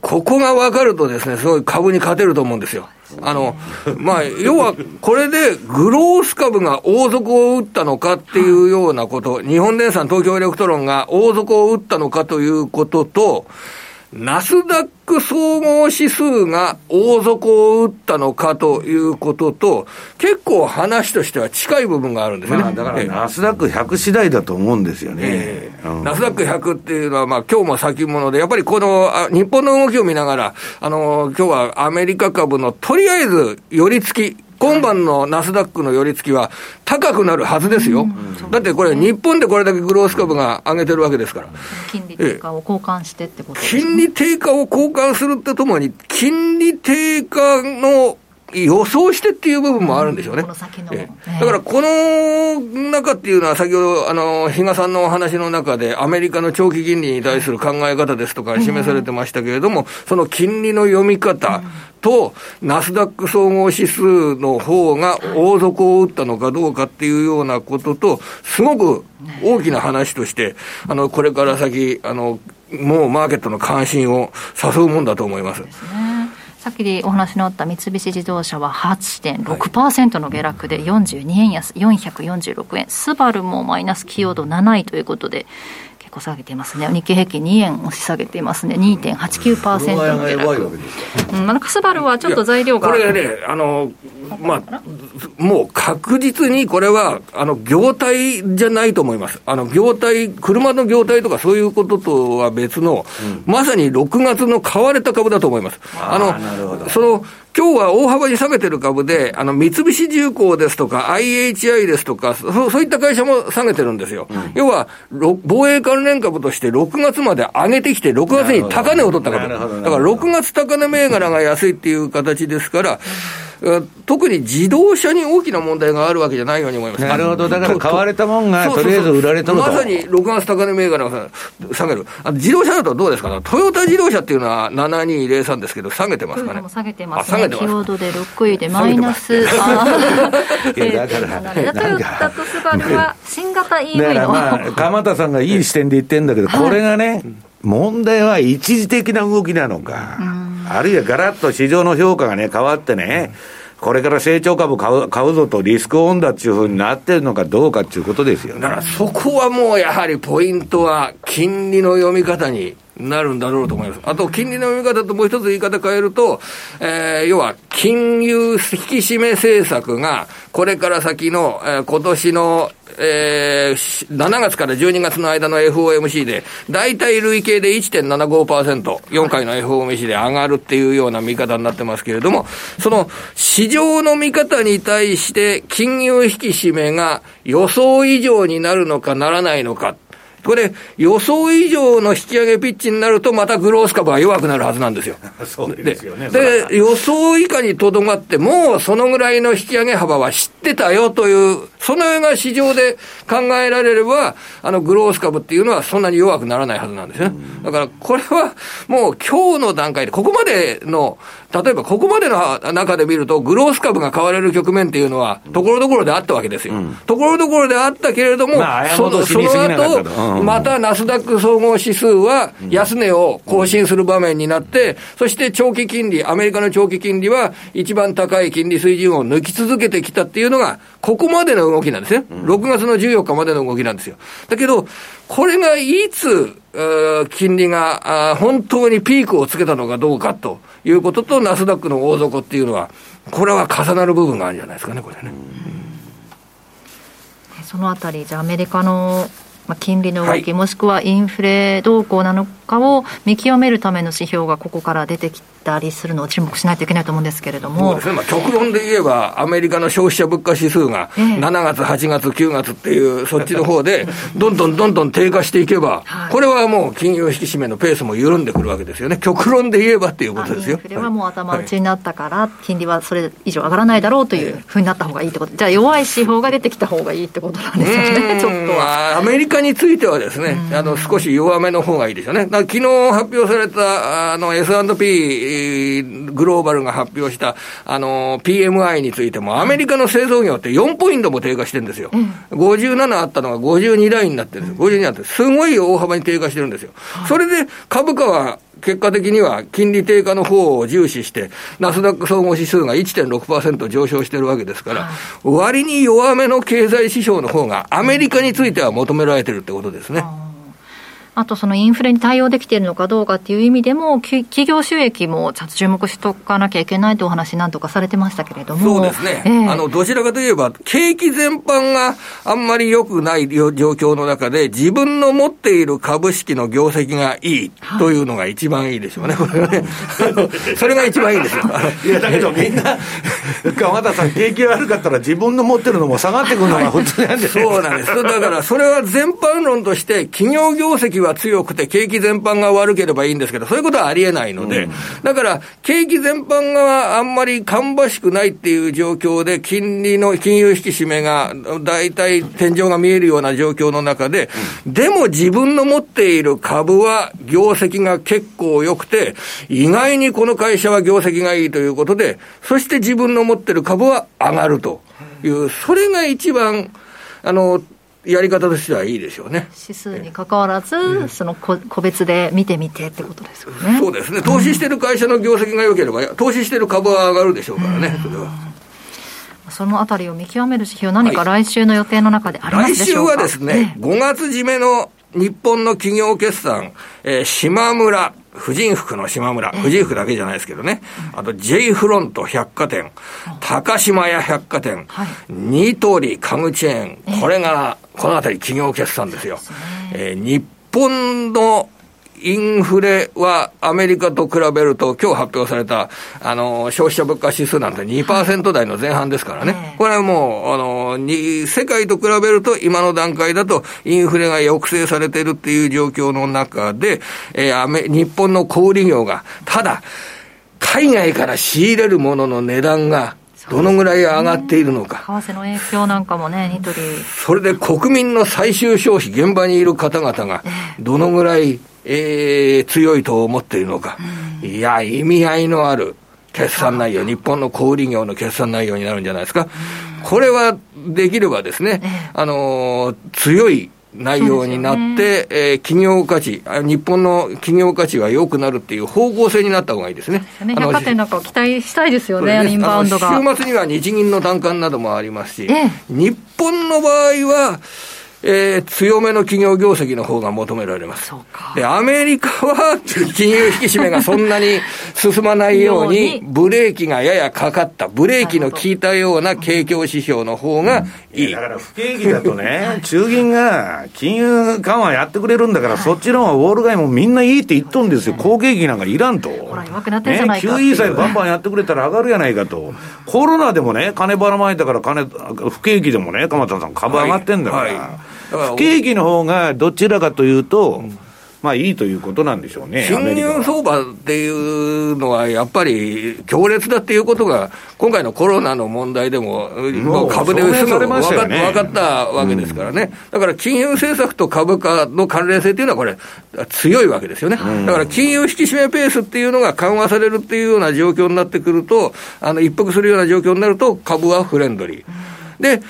ここが分かるとですね、すごい株に勝てると思うんですよ。要はこれでグロース株が大底を打ったのかっていうようなこと、日本電産東京エレクトロンが大底を打ったのかということと、ナスダック総合指数が大底を打ったのかということと、結構話としては近い部分があるんですよね。だからナスダック100次第だと思うんですよね。ナスダック100っていうのは今日も先物で、やっぱりこの日本の動きを見ながら、今日はアメリカ株のとりあえず寄り付き、今晩のナスダックの寄り付きは高くなるはずですよ、だってこれ日本でこれだけグロース株が上げてるわけですから、金利低下を交換してってことですね。金利低下を交換するとともに金利低下の予想してっていう部分もあるんでしょうね、この先の、だからこの中っていうのは先ほど比嘉さんのお話の中でアメリカの長期金利に対する考え方ですとか示されてましたけれども、その金利の読み方とナスダック総合指数の方が大底を打ったのかどうかっていうようなことと、すごく大きな話としてこれから先もうマーケットの関心を誘うもんだと思います。さっきお話のあった三菱自動車は 8.6% の下落で42円安446円、スバルもマイナス寄与度7位ということで結構下げていますね。日経平均2円押し下げていますね。 2.89% の下落、なんかスバルはちょっと材料がこれね、もう確実にこれは業態じゃないと思います。業態、車の業態とかそういうこととは別の、まさに6月の買われた株だと思います。なるほど。今日は大幅に下げてる株で、三菱重工ですとか IHI ですとか、そういった会社も下げてるんですよ、要は防衛関連株として6月まで上げてきて6月に高値を取った株だから、6月高値銘柄が安いっていう形ですから特に自動車に大きな問題があるわけじゃないように思います。なるほど。だから買われたもんがとりあえず売られたのと、まさに6月高値銘柄が下げる。自動車だとどうですか、トヨタ自動車っていうのは7203ですけど下げてますかね。も下げてますね。キロードで6位でマイナス、トヨタとスバルは新型 EV の、鎌田さんがいい視点で言ってるんだけど、これがね、問題は一時的な動きなのか、あるいはガラッと市場の評価がね変わってね、これから成長株買うぞとリスクオンだっていう風になってるのかどうかっていうことですよね。だからそこはもうやはりポイントは金利の読み方になるんだろうと思います。あと金利の読み方ともう一つ言い方変えると、要は金融引き締め政策がこれから先の、今年の、7月から12月の間の FOMC でだいたい累計で 1.75%、4回の FOMC で上がるっていうような見方になってますけれども、その市場の見方に対して金融引き締めが予想以上になるのかならないのか、これ予想以上の引き上げピッチになるとまたグロース株は弱くなるはずなんですよ。そうですよね。で予想以下にとどまってもうそのぐらいの引き上げ幅は知ってたよという、そのような市場で考えられればグロース株っていうのはそんなに弱くならないはずなんですね。だからこれはもう今日の段階でここまでの、例えばここまでの中で見るとグロース株が買われる局面っていうのはところどころであったわけですよ。ところどころであったけれども、その後またナスダック総合指数は安値を更新する場面になって、そして長期金利、アメリカの長期金利は一番高い金利水準を抜き続けてきたっていうのがここまでの動きなんですね。6月の14日までの動きなんですよ。だけどこれがいつ金利が本当にピークをつけたのかどうかということと、ナスダックの大底っていうのはこれは重なる部分があるんじゃないですかね、これね。そのあたりじゃあアメリカの金利の動き、はい、もしくはインフレ動向なのかを見極めるための指標がここから出てきたりするのを注目しないといけないと思うんですけれども、そうですね、極論で言えばアメリカの消費者物価指数が7月8月9月っていうそっちの方でどんどん低下していけば、はい、これはもう金融引き締めのペースも緩んでくるわけですよね。極論で言えばっていうことですよ。インフレはもう頭打ちになったから、はい、金利はそれ以上上がらないだろうというふうになった方がいいってこと、じゃあ弱い指標が出てきた方がいいってことなんですよね。ちょっとはアメリカについてはですね、少し弱めの方がいいでしょうね。だ昨日発表されたS&P グローバルが発表したPMI についても、アメリカの製造業って4ポイントも低下してるんですよ、57あったのが52台になってるんですよ。52あってすごい大幅に低下してるんですよ。それで株価は結果的には金利低下の方を重視してナスダック総合指数が 1.6% 上昇してるわけですから、割に弱めの経済指標の方がアメリカについては求められてるってことですね。あとそのインフレに対応できているのかどうかっていう意味でも企業収益もちゃんと注目しとかなきゃいけないというお話なんとかされてましたけれども、そうですね、どちらかといえば景気全般があんまり良くない状況の中で自分の持っている株式の業績がいいというのが一番いいでしょうね、これはねそれが一番いいんですよいやだけどみんな鎌田さん、景気が悪かったら自分の持ってるのも下がってくるのが本当なんですそうなんです。だからそれは全般論として企業業績は強くて景気全般が悪ければいいんですけど、そういうことはありえないので、だから景気全般があんまり芳しくないっていう状況で金融引き締めがだいたい天井が見えるような状況の中で、でも自分の持っている株は業績が結構良くて、意外にこの会社は業績がいいということで、そして自分の持っている株は上がるという、それが一番やり方としてはいいでしょうね。指数に関わらず、その個別で見てみてってことですよね。そうですね。投資してる会社の業績が良ければ、投資してる株は上がるでしょうからね。それは。そのあたりを見極める指標、何か来週の予定の中でありますでしょうか。来週はですね、5月締めの日本の企業決算、島村、婦人服の島村、婦人服だけじゃないですけどね、あと J フロント百貨店、高島屋百貨店、ニトリ、家具チェーン、これがこのあたり企業決算ですよ。日本のインフレはアメリカと比べると、今日発表された消費者物価指数なんて 2% 台の前半ですからね。これはもう世界と比べると今の段階だとインフレが抑制されているっていう状況の中で、日本の小売業がただ海外から仕入れるものの値段がどのぐらい上がっているのか、為替の影響なんかもね、ニトリ、それで国民の最終消費、現場にいる方々がどのぐらい強いと思っているのか、いや意味合いのある決算内容、日本の小売業の決算内容になるんじゃないですか。これはできればですね、強い内容になって、企業価値、日本の企業価値が良くなるっていう方向性になった方がいいですね。百貨店なんかを期待したいですよね、インバウンドが。週末には日銀の短観などもありますし、日本の場合は強めの企業業績の方が求められます。そうか。で、アメリカは金融引き締めがそんなに進まないようにブレーキがややかかった、ブレーキの効いたような景況指標の方がいい。だから不景気だとね中銀が金融緩和やってくれるんだから、はい、そっちのウォール街もみんないいって言っとんですよ、はい、好景気なんかいらんと、ほら弱くなってんじゃないか、ね、QE さえバンバンやってくれたら上がるやないかとコロナでもね金ばらまいたから不景気でもね鎌田さん株上がってんだから、はいはい、不景気の方がどちらかというと、うん、まあいいということなんでしょうね。信用相場っていうのはやっぱり強烈だっていうことが今回のコロナの問題でも、もう株で分かったわけですからね、うん、だから金融政策と株価の関連性っていうのはこれ強いわけですよね、うん、だから金融引き締めペースっていうのが緩和されるっていうような状況になってくると、一服するような状況になると株はフレンドリー、うんで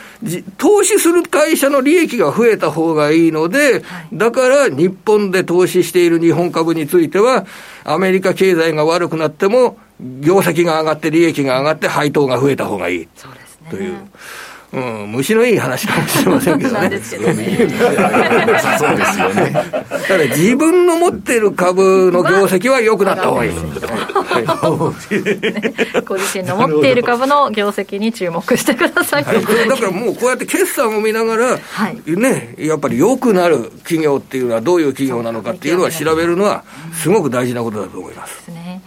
投資する会社の利益が増えた方がいいので、だから日本で投資している日本株についてはアメリカ経済が悪くなっても業績が上がって利益が上がって配当が増えた方がいいという、うん、虫のいい話かもしれませんけどね。そうですよね。だから自分の持ってる株の業績は良くなった方がいい。ご自身の持っている株の業績に注目してください。はい、だからもうこうやって決算を見ながら、はい、ね、やっぱり良くなる企業っていうのはどういう企業なのかっていうのは調べるのはすごく大事なことだと思います。ですね。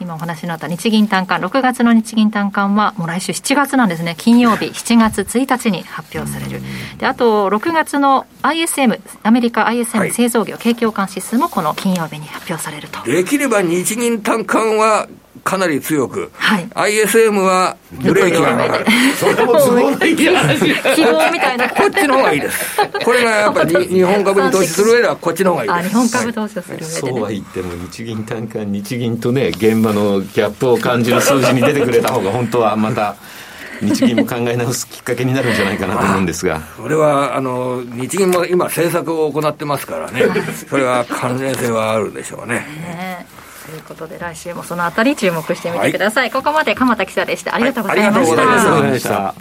今お話のあった日銀短観、6月の日銀短観はもう来週7月なんですね、金曜日7月1日に発表される。で、あと6月の ISM、 アメリカ ISM 製造業景況感指数もこの金曜日に発表されると、はい、できれば日銀短観はかなり強く、はい、ISM はブレーキが上がる。それも都合的な話、希望みたいな。こっちの方がいいです。これがやっぱり日本株に投資する上ではこっちの方がいいです。あ、日本株投資する上で、ね、そうは言っても日銀短観、日銀とね現場のギャップを感じる数字に出てくれた方が本当はまた。日銀も考え直すきっかけになるんじゃないかなと思うんですが、それは日銀も今政策を行ってますからねそれは関連性はあるでしょうね。ということで来週もそのあたり注目してみてください、はい、ここまで鎌田記者でした。ありがとうございました、はい、ありがとうございました。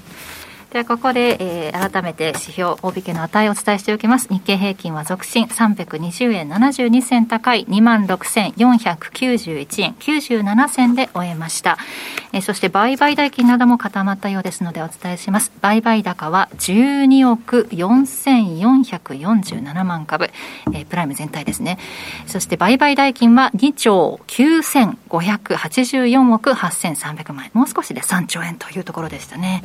ではここで、改めて指標大引けの値をお伝えしておきます。日経平均は続伸320円72銭高い 26,491 円97銭で終えました、そして売買代金なども固まったようですのでお伝えします。売買高は12億4447万株、プライム全体ですね。そして売買代金は2兆9584億8300万円、もう少しで3兆円というところでしたね。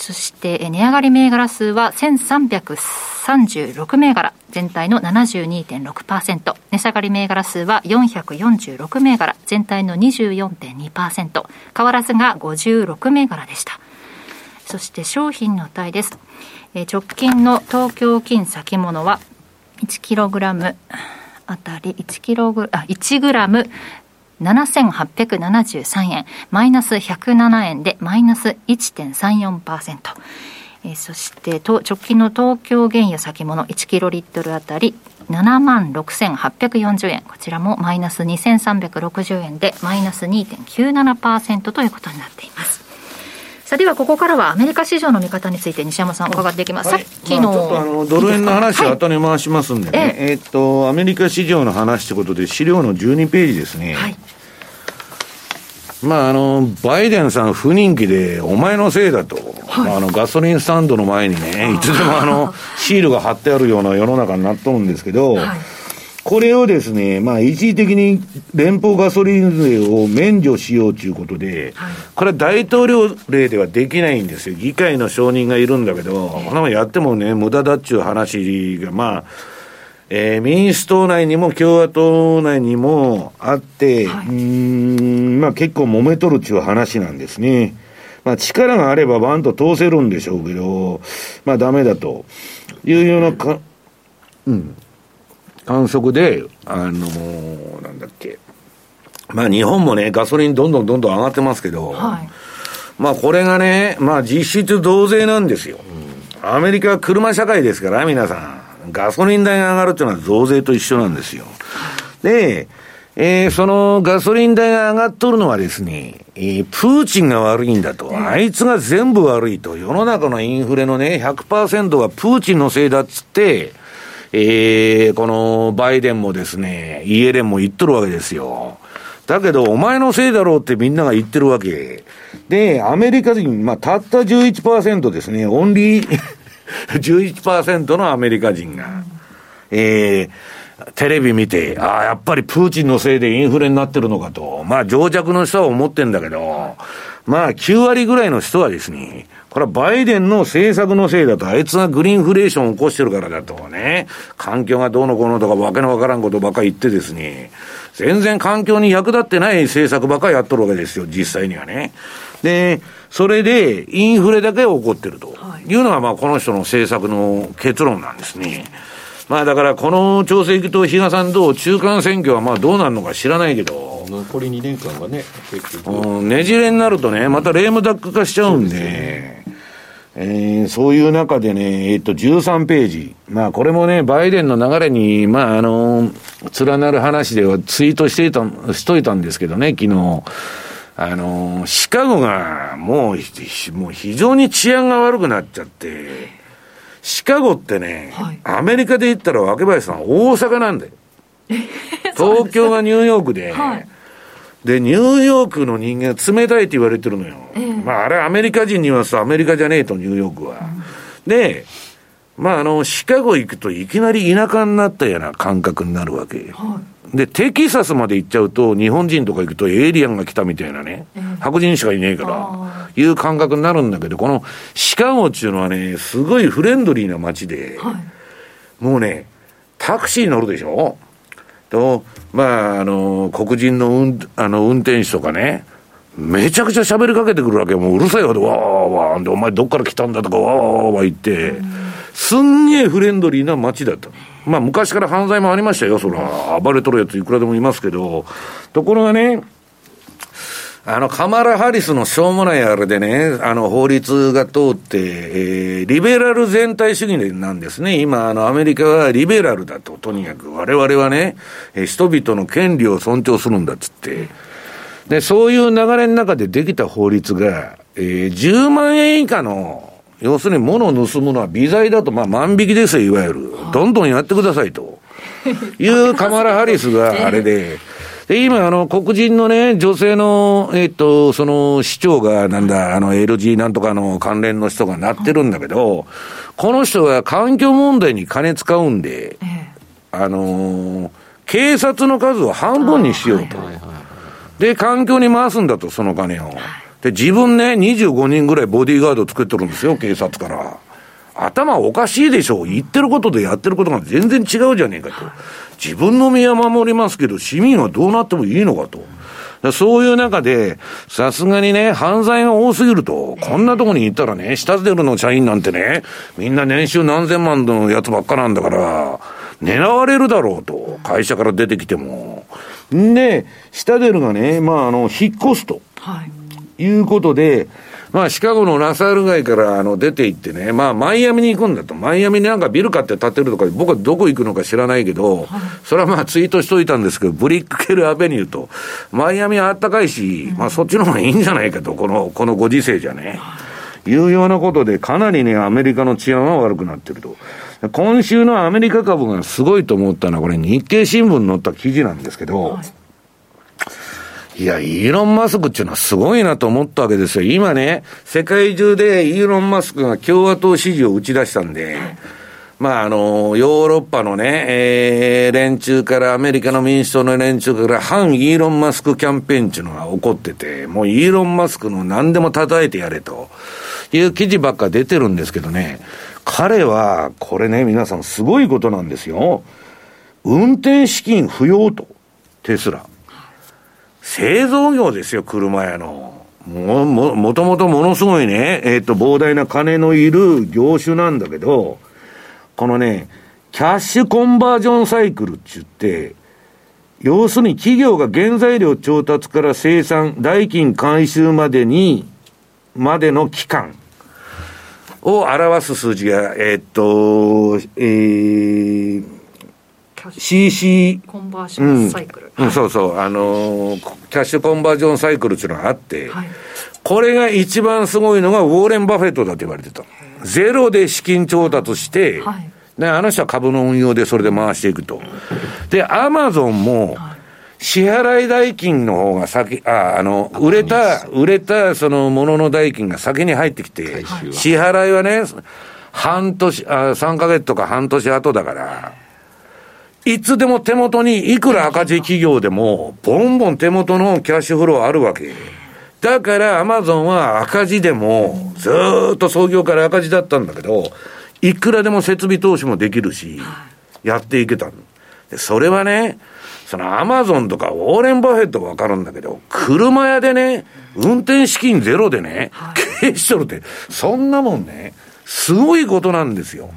そして値上がり銘柄数は1336銘柄、全体の 72.6%、 値下がり銘柄数は446銘柄、全体の 24.2%、 変わらずが56銘柄でした。そして商品の値です。直近の東京金先物は 1kg あたり 1g7873 円、マイナス107円でマイナス 1.34%、そして直近の東京原油先物1キロリットルあたり 76,840 円、こちらもマイナス 2,360 円でマイナス 2.97% ということになっています。さあではここからはアメリカ市場の見方について西山さん伺っていきます、はい、さっきの、まあ、ちょっとドル円の話を後に回しますんでね、はい、アメリカ市場の話ということで資料の12ページですね、はい、まあバイデンさん不人気でお前のせいだと、はい、まあ、ガソリンスタンドの前にねいつでもシールが貼ってあるような世の中になっとるんですけど、はい、これをですね、まあ、一時的に連邦ガソリン税を免除しようということで、はい、これは大統領令ではできないんですよ。議会の承認がいるんだけど、こんなもんやってもね、無駄だっちゅう話が、まあ、民主党内にも共和党内にもあって、はい、まあ結構揉めとるっちゅう話なんですね。まあ力があればバンと通せるんでしょうけど、まあダメだというようなか、うん。観測で、なんだっけ、まあ日本もね、ガソリンどんどん上がってますけど、はい、まあこれがね、まあ実質同税なんですよ。うん、アメリカは車社会ですから、皆さん、ガソリン代が上がるっていうのは増税と一緒なんですよ。で、そのガソリン代が上がっとるのはですね、プーチンが悪いんだと、あいつが全部悪いと、世の中のインフレのね 100% はプーチンのせいだっつって、このバイデンもですねイエレンも言っとるわけですよ。だけどお前のせいだろうってみんなが言ってるわけで、アメリカ人、まあ、たった 11% ですね、オンリー11% のアメリカ人が、テレビ見て、ああ、やっぱりプーチンのせいでインフレになってるのかと、まあ、情弱の人は思ってんだけど、まあ、9割ぐらいの人はですね、これはバイデンの政策のせいだと、あいつがグリーンフレーションを起こしてるからだとね、環境がどうのこうのとかわけのわからんことばっかり言ってですね、全然環境に役立ってない政策ばっかりやっとるわけですよ、実際にはね。で、それでインフレだけ起こってるというのが、まあ、この人の政策の結論なんですね。まあだからこの調整いくと、比嘉さんどう、中間選挙はまあどうなるのか知らないけど、残り2年間がね、結局ねじれになるとね、またレームダック化しちゃうんで、そういう中でね、13ページ、まあこれもねバイデンの流れにまあ連なる話ではツイートしといたんですけどね、昨日シカゴがもう非常に治安が悪くなっちゃって。シカゴってね、はい、アメリカで言ったら若林さん大阪なんだよ。東京がニューヨークで、はい、でニューヨークの人間冷たいって言われてるのよ、まあ、あれアメリカ人に言わすとアメリカじゃねえとニューヨークは、で、まあ、シカゴ行くといきなり田舎になったような感覚になるわけ、はい、でテキサスまで行っちゃうと日本人とか行くとエイリアンが来たみたいなね、白人しかいねえからいう感覚になるんだけど、このシカゴっていうのはねすごいフレンドリーな街で、はい、もうねタクシー乗るでしょと、まあ黒人の運転手とかねめちゃくちゃ喋りかけてくるわけよ、もううるさいほどわーわーわー、お前どっから来たんだとかわーわーわー言って、すんげえフレンドリーな街だった。まあ昔から犯罪もありましたよ、そら暴れとるやついくらでもいますけど、ところがねカマラ・ハリスのしょうもないあれでね、法律が通って、リベラル全体主義なんですね。今、アメリカはリベラルだと、とにかく我々はね、人々の権利を尊重するんだっつって。で、そういう流れの中でできた法律が、10万円以下の、要するに物を盗むのは微罪だと、まあ万引きですよ、いわゆる。どんどんやってくださいと。いうカマラ・ハリスがあれで、で今黒人のね女性のその市長がなんだLG なんとかの関連の人がなってるんだけど、この人は環境問題に金使うんで、警察の数を半分にしようと、で環境に回すんだとその金を、で自分ね25人ぐらいボディーガード作ってるんですよ警察から。頭おかしいでしょ、言ってることとやってることが全然違うじゃねえかと。自分の身は守りますけど市民はどうなってもいいのかと。そういう中でさすがにね犯罪が多すぎると、こんなとこに行ったらね下ゼルの社員なんてねみんな年収何千万のやつばっかなんだから狙われるだろうと、会社から出てきても。で下ゼルがねまあ引っ越すということで、まあ、シカゴのラサール街から出て行ってね、まあ、マイアミに行くんだと。マイアミになんかビル買って建てるとか、僕はどこ行くのか知らないけど、それはまあツイートしといたんですけど、ブリックケルアベニューと、マイアミはあったかいし、まあそっちの方がいいんじゃないかと、このご時世じゃね。いうようなことで、かなりね、アメリカの治安は悪くなってると。今週のアメリカ株がすごいと思ったのは、これ日経新聞に載った記事なんですけど、いや、イーロン・マスクっていうのはすごいなと思ったわけですよ。今ね、世界中でイーロン・マスクが共和党支持を打ち出したんで、まあ、ヨーロッパのね、連中から、アメリカの民主党の連中から、反イーロン・マスクキャンペーンっていうのが起こってて、もうイーロン・マスクの何でも叩いてやれという記事ばっか出てるんですけどね、彼は、これね、皆さんすごいことなんですよ。運転資金不要と、テスラ。製造業ですよ、車屋の。もともとものすごいね、膨大な金のいる業種なんだけど、このね、キャッシュコンバージョンサイクルって言って、要するに企業が原材料調達から生産、代金回収までの期間を表す数字が、CC コンバージョンサイクル、そうそう、キャッシュコンバージョンサイクルっていうのがあって、はい、これが一番すごいのがウォーレン・バフェットだと言われてた。ゼロで資金調達して、はい、であの人は株の運用でそれで回していくと。でアマゾンも、はい、支払い代金の方が先、売れたそのものの代金が先に入ってきて、支払いはね、3ヶ月とか半年後だから、いつでも手元にいくら赤字企業でも、ボンボン手元のキャッシュフローあるわけ。だからアマゾンは赤字でも、ずーっと創業から赤字だったんだけど、いくらでも設備投資もできるし、やっていけた。それはね、そのアマゾンとかウォーレン・バフェットは分かるんだけど、車屋でね、運転資金ゼロでね、経営しとるって、そんなもんね、すごいことなんですよ。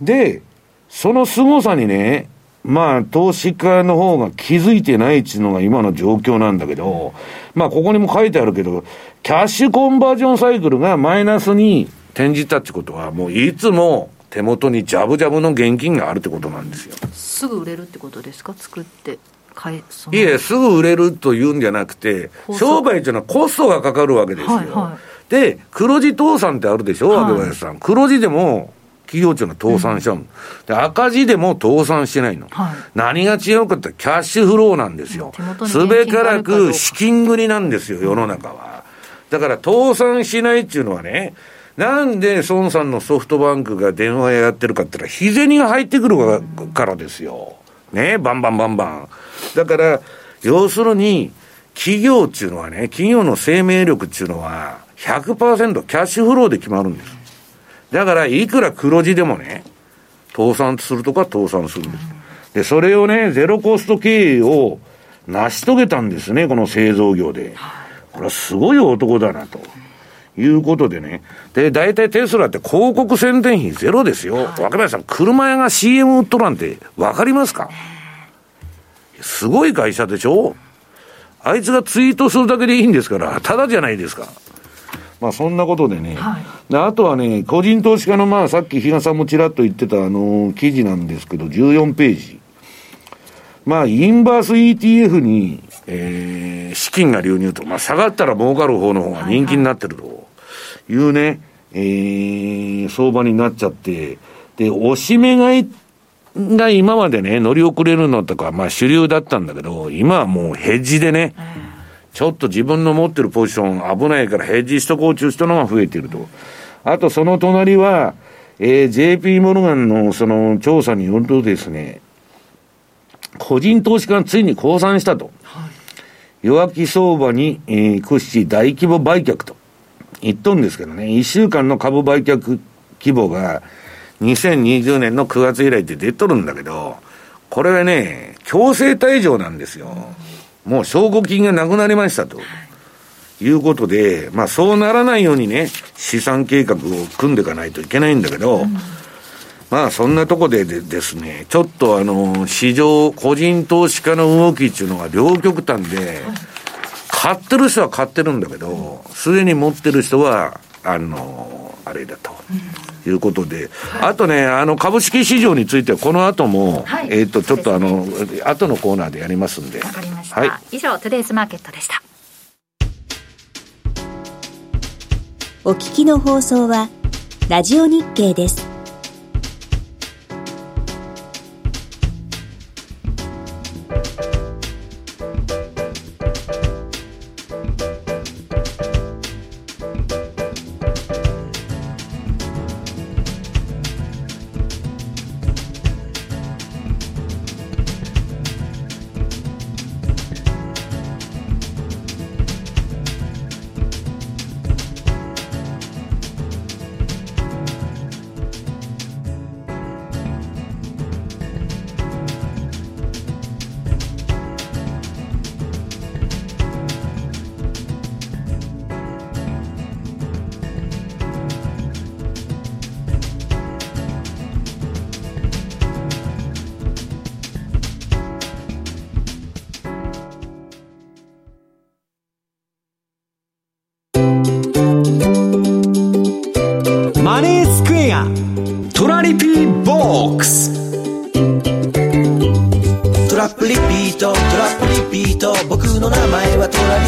で、その凄さにね、まあ、投資家の方が気づいてないっていうのが今の状況なんだけど、まあ、ここにも書いてあるけど、キャッシュコンバージョンサイクルがマイナスに転じたってことは、もういつも、手元にジャブジャブの現金があるってことなんですよ。すぐ売れるってことですか？作って買え、そのいえ、すぐ売れるというんじゃなくて、商売というのはコストがかかるわけですよ、はいはい、で黒字倒産ってあるでしょ、はい、林さん、黒字でも企業というのは倒産しちゃう、うん、で赤字でも倒産してないの、はい、何が違うかってキャッシュフローなんですよ。すべからく資金繰りなんですよ、世の中は。だから倒産しないっていうのはね、なんで孫さんのソフトバンクが電話やってるかって言ったら、日銭が入ってくるからですよ。ね、バンバンバンバン。だから、要するに、企業っていうのはね、企業の生命力っていうのは、100% キャッシュフローで決まるんです。だから、いくら黒字でもね、倒産するとか倒産するんです。で、それをね、ゼロコスト経営を成し遂げたんですね、この製造業で。これはすごい男だなと。いうことでね。で、大体テスラって広告宣伝費ゼロですよ。若林さん、車屋が CM 売っとらんて分かりますか？すごい会社でしょ。あいつがツイートするだけでいいんですから、ただじゃないですか。まあそんなことでね、はい、であとはね、個人投資家の、まあさっき比嘉さんもちらっと言ってた記事なんですけど、14ページ。まあインバース ETF に、資金が流入と、まあ下がったら儲かる方の方が人気になってると、はいはい、いうね、相場になっちゃって、で、押し目買いが今までね、乗り遅れるのとか、まあ主流だったんだけど、今はもうヘッジでね、うん、ちょっと自分の持ってるポジション危ないからヘッジしとこうという人のが増えていると。あとその隣は、JP モルガンのその調査によるとですね、個人投資家がついに降参したと。弱気相場に、屈し大規模売却と。言っとんですけどね、1週間の株売却規模が2020年の9月以来って出とるんだけど、これはね、強制退場なんですよ。もう証拠金がなくなりましたということで、まあそうならないようにね、資産計画を組んでいかないといけないんだけど、まあそんなとこでですね、ちょっと市場、個人投資家の動きっていうのが両極端で、買ってる人は買ってるんだけど、すでに持ってる人はあれだと、うん、いうことで、はい、あとね、株式市場についてはこの後も、はい、ちょっと後のコーナーでやりますんで。わかりました、はい、以上トゥデイズマーケットでした。お聞きの放送はラジオ日経です。マネースクエアトラリピーボックス。ップリピート、トラップリピート、僕の名前はトラリ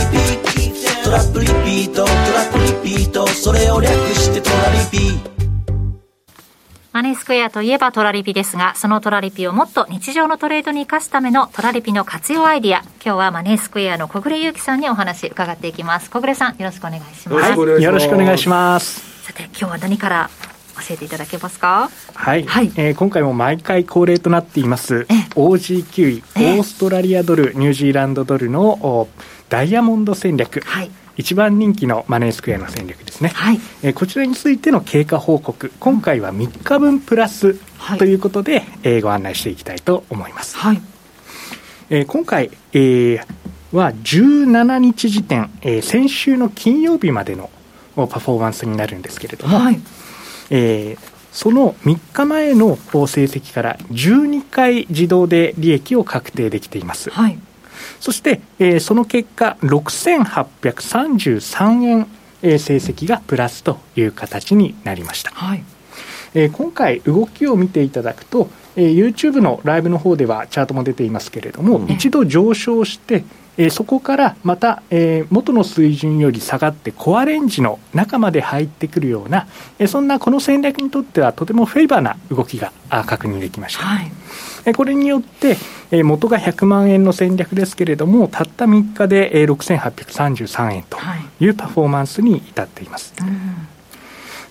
ピ。トラップリピート、トラップリピート、それを略してトラリピ。マネースクエアといえばトラリピですが、そのトラリピをもっと日常のトレードに生かすためのトラリピの活用アイディア、今日はマネースクエアの小暮優貴さんにお話伺っていきます。小暮さん、よろしくお願いします。はい、よろしくお願いします。さて、今日は何から教えていただけますか？はい、はい、今回も毎回恒例となっています OG QE、 オーストラリアドルニュージーランドドルのダイヤモンド戦略、はい、一番人気のマネースクエアの戦略ですね、はい、こちらについての経過報告、今回は3日分プラスということで、はい、ご案内していきたいと思います、はい、今回、は17日時点、先週の金曜日までのパフォーマンスになるんですけれども、はい、その3日前の成績から12回自動で利益を確定できています、はい、そして、その結果6833円、成績がプラスという形になりました、はい、今回動きを見ていただくと、YouTube のライブの方ではチャートも出ていますけれども、うん、一度上昇してそこからまた、元の水準より下がってコアレンジの中まで入ってくるような、そんなこの戦略にとってはとてもフェイバーな動きが確認できました、はい、これによって、元が100万円の戦略ですけれども、たった3日で、6833円というパフォーマンスに至っています、はい、うん、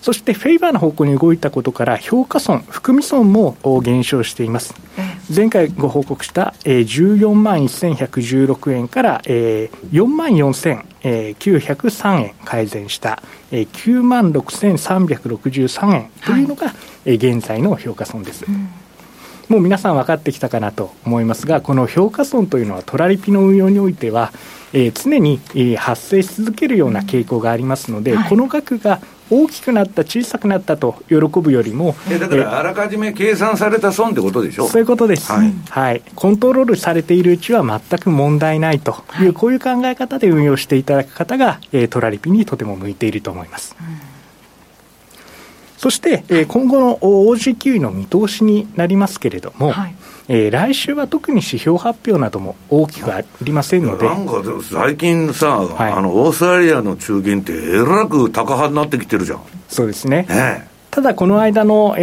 そしてフェイバーな方向に動いたことから評価損、含み損も減少しています、前回ご報告した14万1116円から4万4903円改善した9万6363円というのが現在の評価損です、はい、もう皆さん分かってきたかなと思いますが、この評価損というのはトラリピの運用においては常に発生し続けるような傾向がありますので、はい、この額が大きくなった小さくなったと喜ぶよりも、だからあらかじめ計算された損ってことでしょ。そういうことです、はいはい、コントロールされているうちは全く問題ないという、はい、こういう考え方で運用していただく方が、トラリピにとても向いていると思います、うん、そして、今後の OG QE の見通しになりますけれども、はい、来週は特に指標発表なども大きくありませんので、なんか最近さ、はい、オーストラリアの中銀ってえらく高派になってきてるじゃん。そうです ねただこの間の、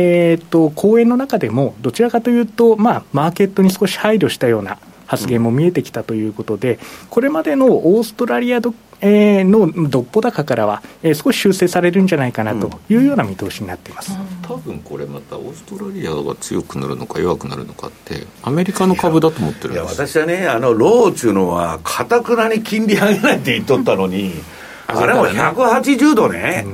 講演の中でもどちらかというと、まあ、マーケットに少し配慮したような発言も見えてきたということで、これまでのオーストラリアのどっぽ高からは、少し修正されるんじゃないかなというような見通しになっています、うん、多分これまたオーストラリアが強くなるのか弱くなるのかってアメリカの株だと思ってるんです。いや私はね、ローっていうのは堅くなに金利上げないって言っとったのにあれも180度ね、う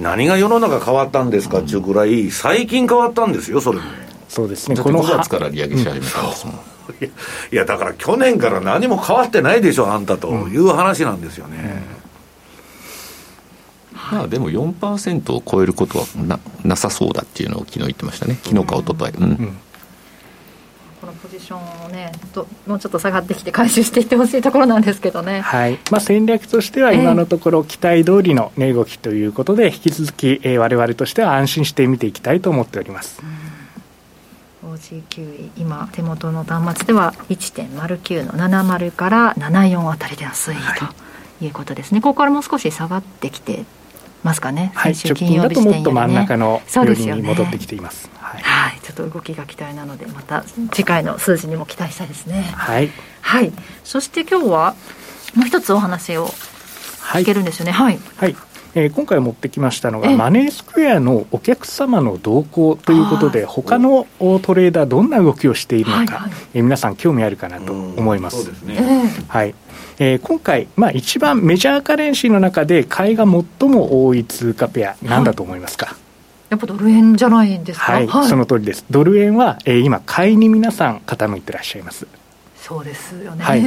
ん、何が世の中変わったんですかっていうぐらい最近変わったんですよ。それもそうですね、この5月から利上げし始めたんですもん、うん、いやだから去年から何も変わってないでしょあんたという話なんですよね、うん、まあ、でも 4% を超えることは なさそうだっていうのを昨日言ってましたね。昨日か一昨日、うんうん、このポジションをねもうちょっと下がってきて回収していってほしいところなんですけどね、はい、まあ、戦略としては今のところ期待通りの値動きということで、引き続き、我々としては安心して見ていきたいと思っております、うん。OG QE 今手元の端末では 1.09 の70から74あたりでの推移、はい、ということですね。ここからもう少し下がってきてますかね、はい、先週金曜日時点よりね、直近だともっと真ん中の寄りに戻ってきています、はいはい、ちょっと動きが期待なのでまた次回の数字にも期待したいですね、はいはい、そして今日はもう一つお話を聞けるんですよね、はいはいはい、今回持ってきましたのがマネースクエアのお客様の動向ということで、他のトレーダーどんな動きをしているのか、はいはい、皆さん興味あるかなと思います。そうですね、はい、今回、まあ、一番メジャーカレンシーの中で買いが最も多い通貨ペアなんだと思いますか、はい、やっぱドル円じゃないんですか、はいはい、その通りです。ドル円は、今買いに皆さん傾いてらっしゃいます。そうですよね、はい、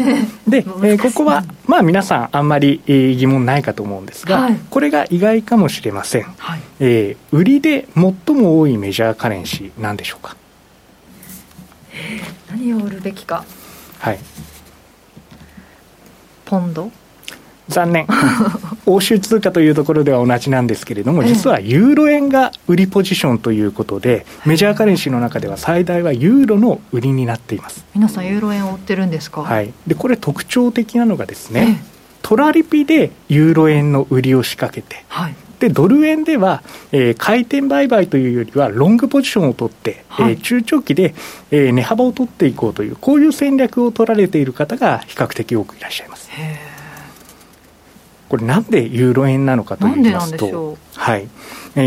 で、ここは、まあ、皆さんあんまり、疑問ないかと思うんですが、はい、これが意外かもしれません、はい、売りで最も多いメジャーカレンシーなんでしょうか。何を売るべきか、はい、ポンド。残念欧州通貨というところでは同じなんですけれども、実はユーロ円が売りポジションということで、メジャーカレンシーの中では最大はユーロの売りになっています。皆さんユーロ円を売ってるんですか？はい、でこれ特徴的なのがですね、トラリピでユーロ円の売りを仕掛けて、はい、でドル円では、回転売買というよりはロングポジションを取って、はい、中長期で、値幅を取っていこうという、こういう戦略を取られている方が比較的多くいらっしゃいます。へー、これなんでユーロ円なのかと言いますと、はい、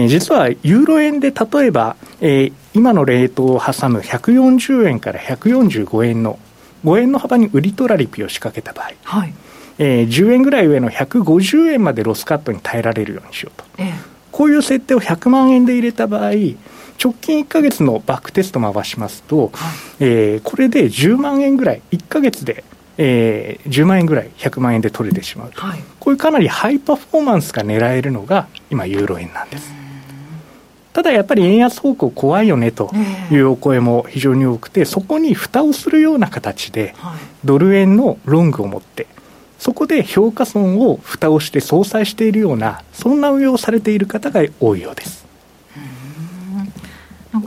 実はユーロ円で例えば、今のレートを挟む140円から145円の5円の幅に売りトラリピを仕掛けた場合、はい、10円ぐらい上の150円までロスカットに耐えられるようにしようと、こういう設定を100万円で入れた場合、直近1ヶ月のバックテスト回しますと、これで10万円ぐらい1ヶ月で、10万円ぐらい100万円で取れてしまうと、はい、こういうかなりハイパフォーマンスが狙えるのが今ユーロ円なんです。ただやっぱり円安方向怖いよねというお声も非常に多くて、そこに蓋をするような形でドル円のロングを持って、そこで評価損を蓋をして相殺しているような、そんな運用をされている方が多いようです。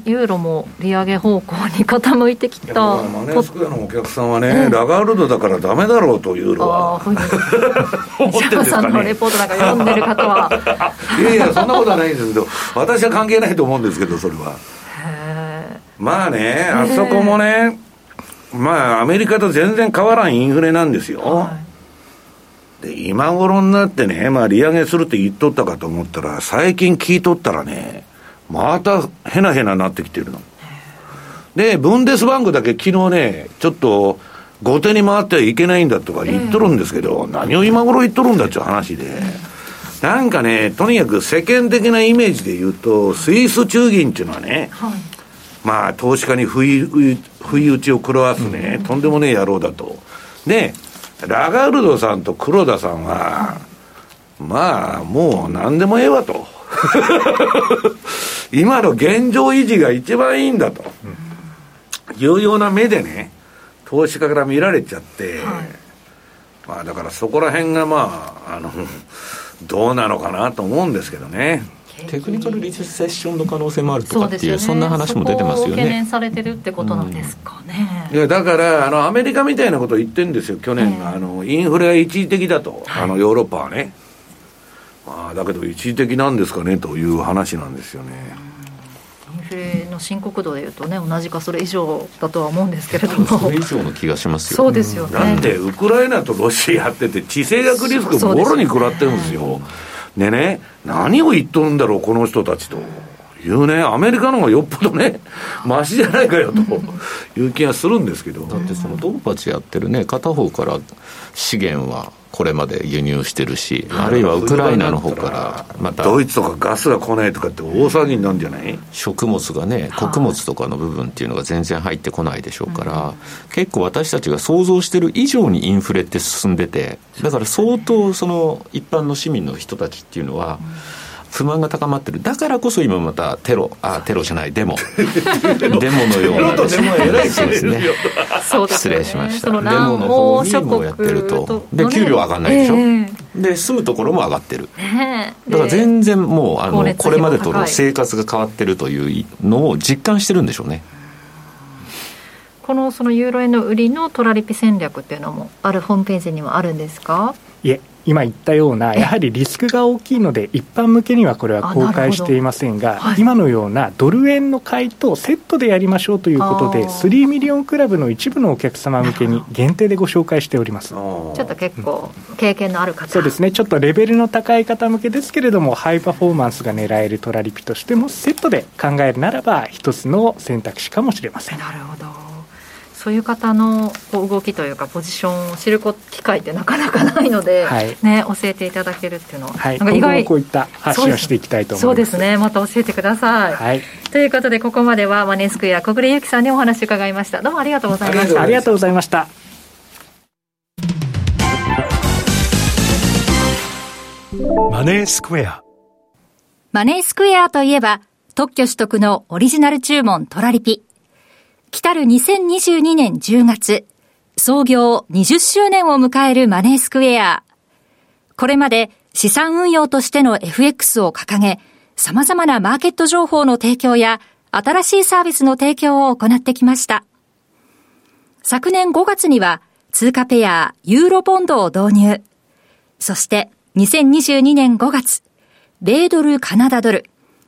ユーロも利上げ方向に傾いてきた。マネースクエアのお客さんはね、ラガールドだからダメだろうとユーロは西山さんのレポートなんか読んでる方はいやいやそんなことはないんですけど私は関係ないと思うんですけど、それはまあね、あそこもね、まあアメリカと全然変わらんインフレなんですよ、はい、で今頃になってね、まあ、利上げするって言っとったかと思ったら、最近聞いとったらね、またヘナヘナなってきてるので、ブンデスバンクだけ昨日ね、ちょっと後手に回ってはいけないんだとか言っとるんですけど、何を今頃言っとるんだっちゅう話で、なんかね、とにかく世間的なイメージで言うと、スイス中銀っていうのはね、はい、まあ投資家に不意打ちを食らわすね、とんでもねえ野郎だと。でラガルドさんと黒田さんは、まあもう何でもええわと今の現状維持が一番いいんだと、いうような目でね、投資家から見られちゃって、はい、まあだからそこら辺がまあ、どうなのかなと思うんですけどね。テクニカルリセッションの可能性もあるとかっていう、そんな話も出てますよね。そこを懸念されてるってことなんですかね。いやだからアメリカみたいなことを言ってるんですよ、去年のインフレは一時的だと、はい、ヨーロッパはね、まあ、だけど一時的なんですかねという話なんですよね。インフレの深刻度でいうとね、同じかそれ以上だとは思うんですけれども、それ以上の気がしますよ。そうですよね。だってウクライナとロシアって地政学リスクボロに食らってるんですよ。でね、何を言っとるんだろうこの人たちというね、アメリカの方がよっぽどねマシじゃないかよという気がするんですけど、だってそのドンパチやってるね、片方から資源はこれまで輸入してるし、あるいはウクライナの方からまたドイツとかガスが来ないとかって大騒ぎになるんじゃない？食物がね、穀物とかの部分っていうのが全然入ってこないでしょうから、結構私たちが想像してる以上にインフレって進んでて、だから相当その一般の市民の人たちっていうのは、不満が高まってる。だからこそ今またテロじゃないデモのようなですね。失礼しました。デモの方にもやってると、で給料上がんないでしょ。で住むところも上がってる。だから全然もうこれまでとの生活が変わってるというのを実感してるんでしょうね。このそのユーロ円の売りのトラリピ戦略っていうのもあるホームページにもあるんですか？いえ。今言ったような、やはりリスクが大きいので一般向けにはこれは公開していませんが、はい、今のようなドル円の買いとセットでやりましょうということで、3ミリオンクラブの一部のお客様向けに限定でご紹介しております。ちょっと結構経験のある方、そうですね、ちょっとレベルの高い方向けですけれども、ハイパフォーマンスが狙えるトラリピとしてもセットで考えるならば一つの選択肢かもしれません。なるほど。そういう方の動きというかポジションを知る機会ってなかなかないので、はいね、教えていただけるっていうのは、はい、なんか意外、今後もこういった発信をしていきたいと思います。そうですね、また教えてください、はい、ということでここまではマネースクエア小暮ゆきさんにお話を伺いました。どうもありがとうございました。ありがとうございました。マネースクエア。マネースクエアといえば特許取得のオリジナル注文トラリピ、来る2022年10月、創業20周年を迎えるマネースクエア。これまで資産運用としての FX を掲げ、様々なマーケット情報の提供や新しいサービスの提供を行ってきました。昨年5月には通貨ペアユーロボンドを導入。そして2022年5月、米ドルカナダドル、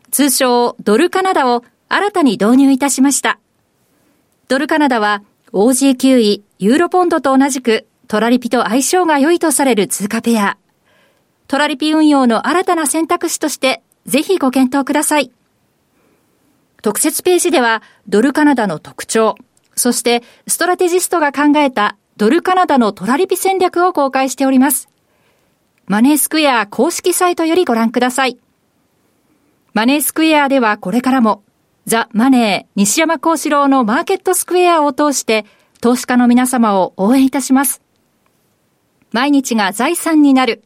通称ドルカナダを新たに導入いたしました。ドルカナダは OG QE、ユーロポンドと同じくトラリピと相性が良いとされる通貨ペア。トラリピ運用の新たな選択肢としてぜひご検討ください。特設ページではドルカナダの特徴、そしてストラテジストが考えたドルカナダのトラリピ戦略を公開しております。マネースクエア公式サイトよりご覧ください。マネースクエアではこれからもザ・マネー西山孝四郎のマーケットスクエアを通して投資家の皆様を応援いたします。毎日が財産になる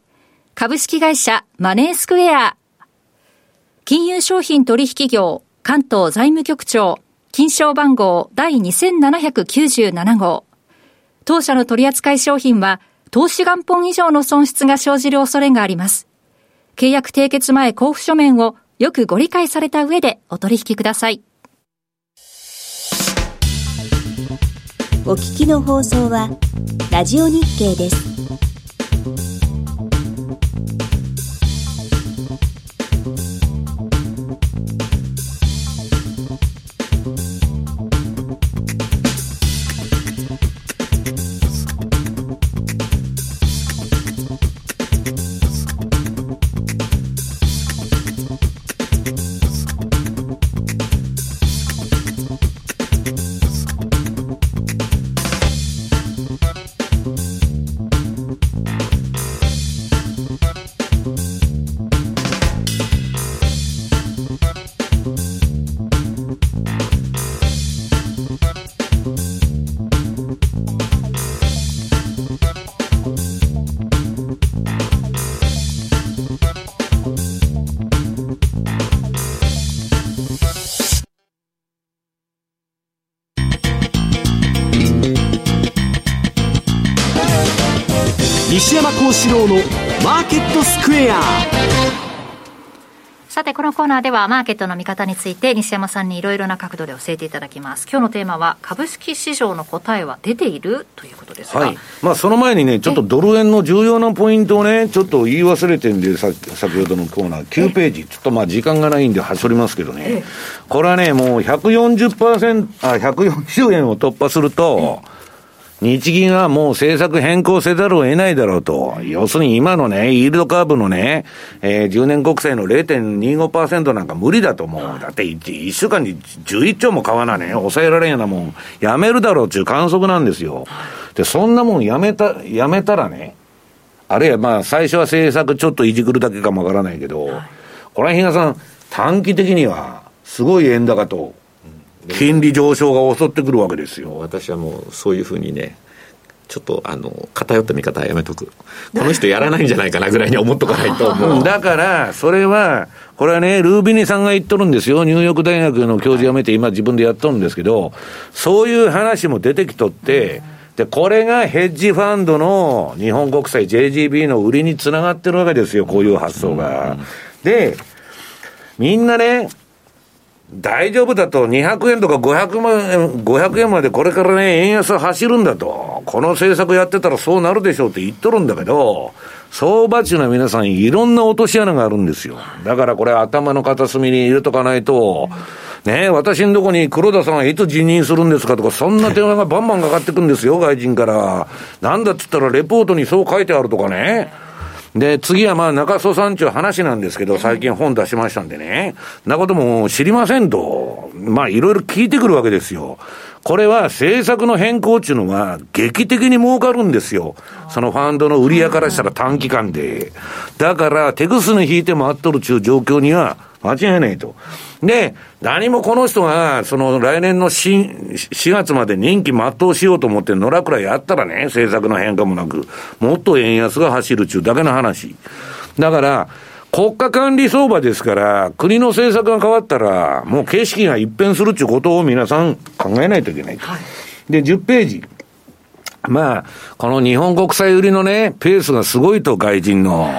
株式会社マネースクエア、金融商品取引業関東財務局長金賞番号第2797号。当社の取扱い商品は投資元本以上の損失が生じる恐れがあります。契約締結前交付書面をよくご理解された上でお取引ください。お聞きの放送はラジオ日経です。西山孝四郎のマーケットスクエア。さてこのコーナーではマーケットの見方について西山さんにいろいろな角度で教えていただきます。今日のテーマは株式市場の答えは出ているということですが、はい、その前にねちょっとドル円の重要なポイントをねちょっと言い忘れてるんで先ほどのコーナー9ページちょっと時間がないんで端折りますけどね、これはねもう 140円を突破すると日銀はもう政策変更せざるを得ないだろうと。要するに今のね、イールドカーブのね、10年国債の 0.25% なんか無理だと思う。だって1週間に11兆も買わなね、抑えられんようなもん、やめるだろうっていう観測なんですよ。で、そんなもんやめたらね、あるいは最初は政策ちょっといじくるだけかもわからないけど、これは比嘉さん、短期的にはすごい円高と、金利上昇が襲ってくるわけですよ。私はもうそういうふうにねちょっと偏った見方はやめとく、この人やらないんじゃないかなぐらいに思っとかないともうだからそれはこれはねルービニさんが言っとるんですよ。ニューヨーク大学の教授辞めて今自分でやっとるんですけど、そういう話も出てきとって、でこれがヘッジファンドの日本国債 JGB の売りにつながってるわけですよ、こういう発想が。でみんなね大丈夫だと、200円とか500円までこれからね円安走るんだと、この政策やってたらそうなるでしょうって言っとるんだけど、相場中の皆さんいろんな落とし穴があるんですよ。だからこれ頭の片隅に入れとかないとね、私のとこに黒田さんはいつ辞任するんですかとか、そんな電話がバンバンかかってくるんですよ外人から。なんだっつったらレポートにそう書いてあるとかね。で次は中曽さんちゅう話なんですけど、最近本出しましたんでね、なことも知りませんといろいろ聞いてくるわけですよ。これは政策の変更っちゅうのは劇的に儲かるんですよ、そのファンドの売り屋からしたら短期間で。だから手ぐすに引いて回っとるちゅう状況には間違いないと。で何もこの人がその来年の4月まで任期全うしようと思って野良くらいやったらね、政策の変化もなくもっと円安が走るちゅうだけの話だから、国家管理相場ですから、国の政策が変わったらもう景色が一変するちゅうことを皆さん考えないといけないと。で10ページまあ、この日本国債売りのね、ペースがすごいと、外人の。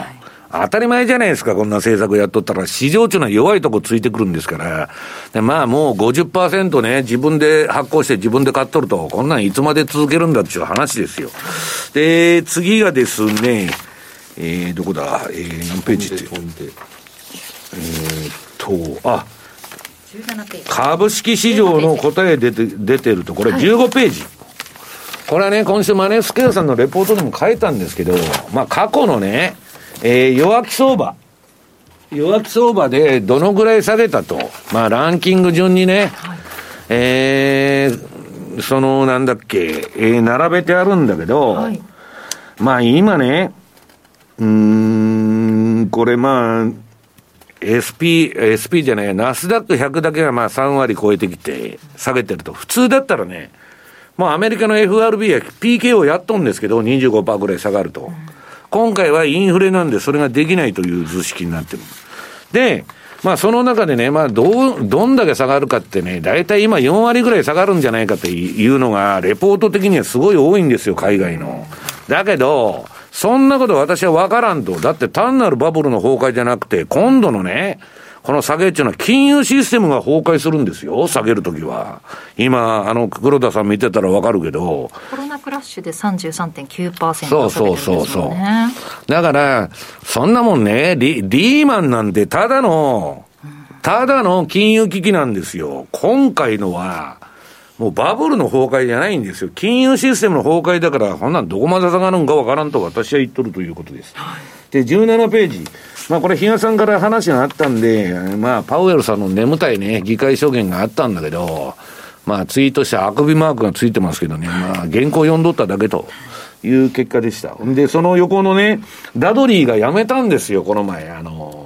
当たり前じゃないですか、こんな政策やっとったら、市場っていうのは弱いとこついてくるんですから、でまあもう 50% ね、自分で発行して自分で買っとると、こんなんいつまで続けるんだっていう話ですよ。で、次がですね、どこだ、何ページって。あ、株式市場の答え出てると、これ15ページ。はい、これはね、今週マネースケアさんのレポートでも書いたんですけど、まあ過去のね、弱気相場でどのぐらい下げたと、まあランキング順にね、はい、そのなんだっけ、並べてあるんだけど、はい、まあ今ね、これまあ SP じゃないナスダック100だけがまあ3割超えてきて下げてると、普通だったらね、まあアメリカの FRB は PK をやっとんですけど 25% ぐらい下がると。うん、今回はインフレなんでそれができないという図式になってる。で、まあその中でね、まあどんだけ下がるかってね、だいたい今4割ぐらい下がるんじゃないかっていうのがレポート的にはすごい多いんですよ、海外の。だけど、そんなこと私はわからんと。だって単なるバブルの崩壊じゃなくて、今度のね、この下げっていうのは金融システムが崩壊するんですよ、下げるときは。今、黒田さん見てたらわかるけど。コロナクラッシュで 33.9% そうそうそうそう。だから、そんなもんね、リーマンなんてただの金融危機なんですよ。今回のは、もうバブルの崩壊じゃないんですよ。金融システムの崩壊だから、こんなんどこまで下がるんかわからんと私は言っとるということです。で、17ページ。まあこれ比嘉さんから話があったんで、まあパウエルさんの眠たいね、議会証言があったんだけど、まあツイートしてあくびマークがついてますけどね、まあ原稿読んどっただけという結果でした。で、その横のね、ダドリーが辞めたんですよ、この前、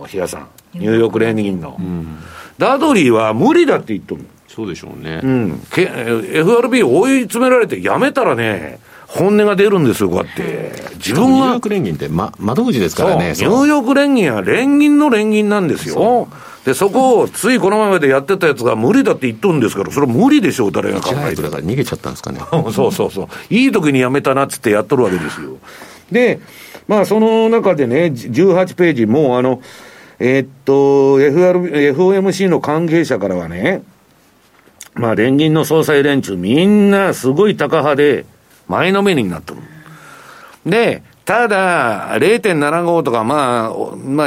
比嘉さん。ニューヨーク連銀の。うん、ダドリーは無理だって言っとる。そうでしょうね。うん。FRB 追い詰められて辞めたらね、本音が出るんですよ、こうやって。自分は。ニューヨーク連銀って、窓口ですからね。ニューヨーク連銀は連銀の連銀なんですよ。で、そこをついこの前までやってたやつが無理だって言っとるんですから、それは無理でしょう、誰が考えて。だから逃げちゃったんですかね。そうそうそう。いい時にやめたなっつってやっとるわけですよ。で、まあ、その中でね、18ページ、もうFOMC の関係者からはね、まあ、連銀の総裁連中、みんなすごい高派で、前のめりになってる。で、ただ 0.75 とかまあ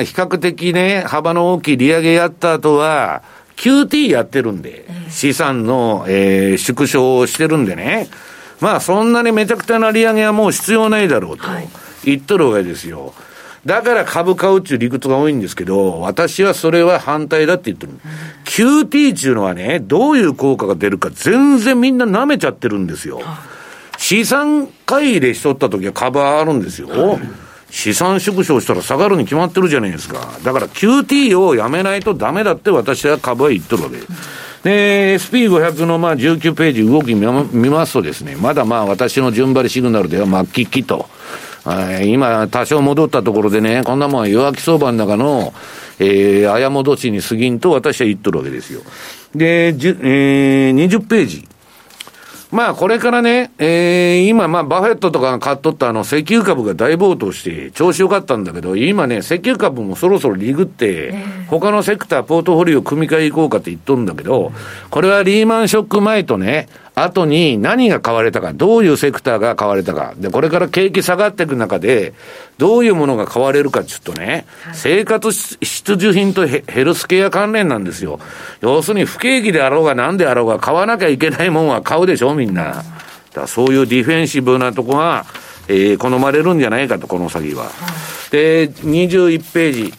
比較的ね、幅の大きい利上げやった後は QT やってるんで、資産の、縮小をしてるんでね、まあそんなにめちゃくちゃな利上げはもう必要ないだろうと言っとるわけですよ。だから株買うっていう理屈が多いんですけど、私はそれは反対だって言ってる。QT っていうのはね、どういう効果が出るか全然みんな舐めちゃってるんですよ。資産買い入れしとったときは株あるんですよ。資産縮小したら下がるに決まってるじゃないですか。だから QT をやめないとダメだって私は株は言ってるわけで、SP500 の19ページ動き見ますとですね、まだまあ私の順張りシグナルでは末期期と、今多少戻ったところでね、こんなもん弱気相場の中の綾戻しに過ぎんと私は言ってるわけですよ。で、20ページ。まあこれからね、今まあバフェットとかが買っとった石油株が大暴騰して調子良かったんだけど、今ね石油株もそろそろリグって他のセクターポートフォリオ組み替えいこうかって言っとるんだけど、これはリーマンショック前とね後に何が買われたか、どういうセクターが買われたかで、これから景気下がっていく中でどういうものが買われるかちょっとね、生活必需品とヘルスケア関連なんですよ。要するに不景気であろうが何であろうが買わなきゃいけないもんは買うでしょみんな。だからそういうディフェンシブなとこが、好まれるんじゃないかと、この先は。で、21ページ。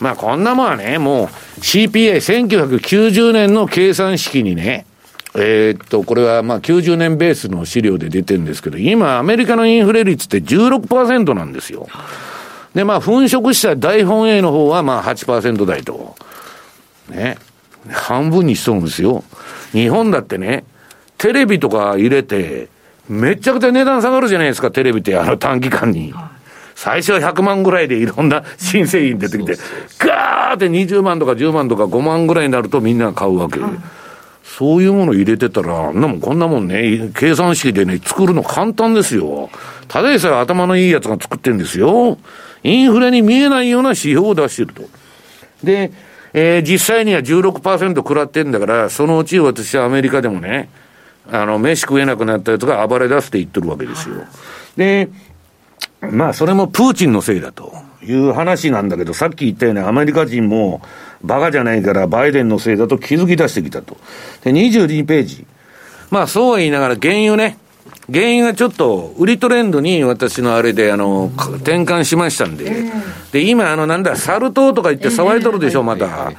まあこんなもんはね、もう CPI1990 年の計算式にね、これはまあ90年ベースの資料で出てるんですけど、今アメリカのインフレ率って 16% なんですよ。で、まあ粉飾した大本営の方はまあ 8% 台と。ね。半分にしとるんですよ。日本だってね、テレビとか入れて、めちゃくちゃ値段下がるじゃないですか、テレビって、短期間に。最初は100万ぐらいでいろんな新製品出てきて、ガーって20万とか10万とか5万ぐらいになるとみんな買うわけ。そういうものを入れてたら、あんなもんこんなもんね、計算式でね、作るの簡単ですよ。ただでさえ頭のいいやつが作ってんですよ。インフレに見えないような指標を出してると。で、実際には 16% 食らってんだから、そのうち私はアメリカでもね、飯食えなくなったやつが暴れ出すって言ってるわけですよ。で、まあそれもプーチンのせいだという話なんだけど、さっき言ったようにアメリカ人もバカじゃないからバイデンのせいだと気づき出してきたと。で、22ページ。まあそうは言いながら原油ね。原油がちょっと売りトレンドに私のあれで転換しましたんで。で、今なんだ、サル痘とか言って騒いとるでしょ、また。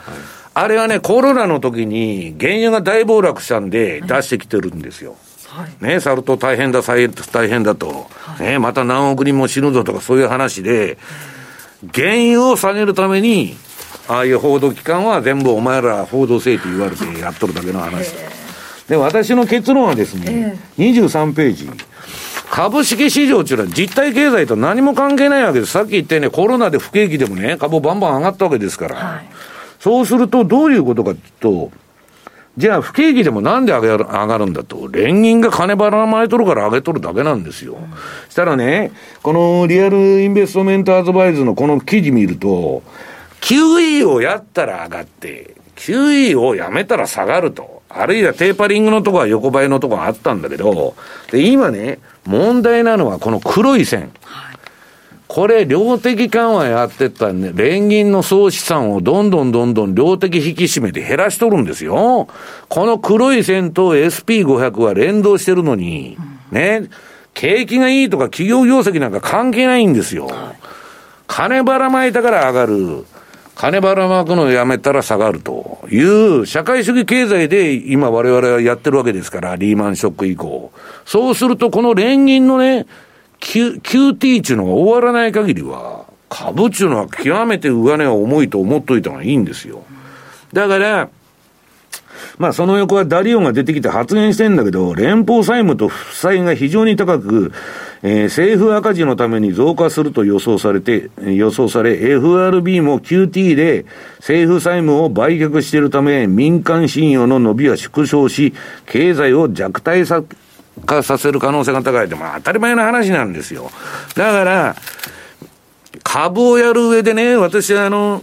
あれはね、コロナの時に原油が大暴落したんで出してきてるんですよ。ね、サル痘大変だ、大変だと。ね、また何億人も死ぬぞとかそういう話で、原油を下げるために、ああいう報道機関は全部お前ら報道せえと言われてやっとるだけの話だ。で、私の結論はですね、23ページ。株式市場というのは実体経済と何も関係ないわけです。さっき言ったようにコロナで不景気でもね、株バンバン上がったわけですから。はい、そうするとどういうことかというと、じゃあ不景気でもなんで上がるんだと。連銀が金ばらまいとるから上げとるだけなんですよ。したらね、このリアルインベストメントアドバイスのこの記事見ると、QE をやったら上がって、QE をやめたら下がると。あるいはテーパリングのとこは横ばいのとこがあったんだけど、で、今ね、問題なのはこの黒い線。これ、量的緩和やってったらね、連銀の総資産をどんどん量的引き締めて減らしとるんですよ。この黒い線と SP500 は連動してるのに、ね、景気がいいとか企業業績なんか関係ないんですよ。金ばらまいたから上がる。金ばらまくのをやめたら下がるという社会主義経済で今我々はやってるわけですから、リーマンショック以降。そうすると、この連銀のね、QT っていうのが終わらない限りは、株っていうのは極めて上値は重いと思っといた方がいいんですよ。だから、まあその横はダリオンが出てきて発言してんだけど、連邦債務と負債が非常に高く、政府赤字のために増加すると予想され、FRB も QT で政府債務を売却しているため、民間信用の伸びは縮小し、経済を弱体化させる可能性が高いって、まあ当たり前の話なんですよ。だから、株をやる上でね、私は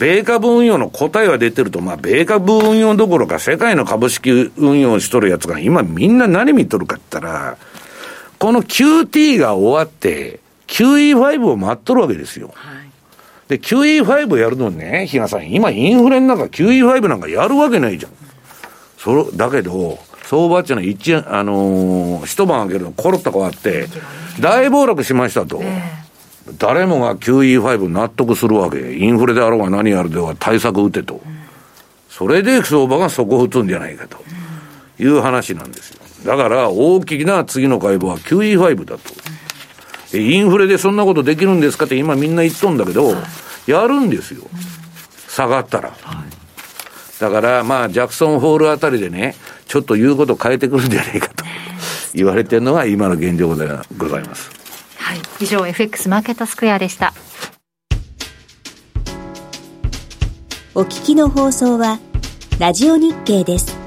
米株運用の答えは出てると、まあ米株運用どころか世界の株式運用しとるやつが今みんな何見とるかって言ったら、この QT が終わって QE5 を待っとるわけですよ。はい、で QE5 やるのにね、比嘉さん、今インフレの中 QE5 なんかやるわけないじゃん。だけど相場っていうのは一晩明けるのコロッと変わって大暴落しましたと、誰もが QE5 納得するわけ。インフレであろうが何やるでは対策打てと、それで相場が底を打つんじゃないかという話なんですよ。だから大きな次の会合は QE5 だと。インフレでそんなことできるんですかって今みんな言っとんだけど、やるんですよ、下がったら。だからまあジャクソンホールあたりでね、ちょっと言うこと変えてくるんじゃないかと言われてるのが今の現状でございます。はい、以上 FX マーケットスクエアでした。お聞きの放送はラジオ日経です。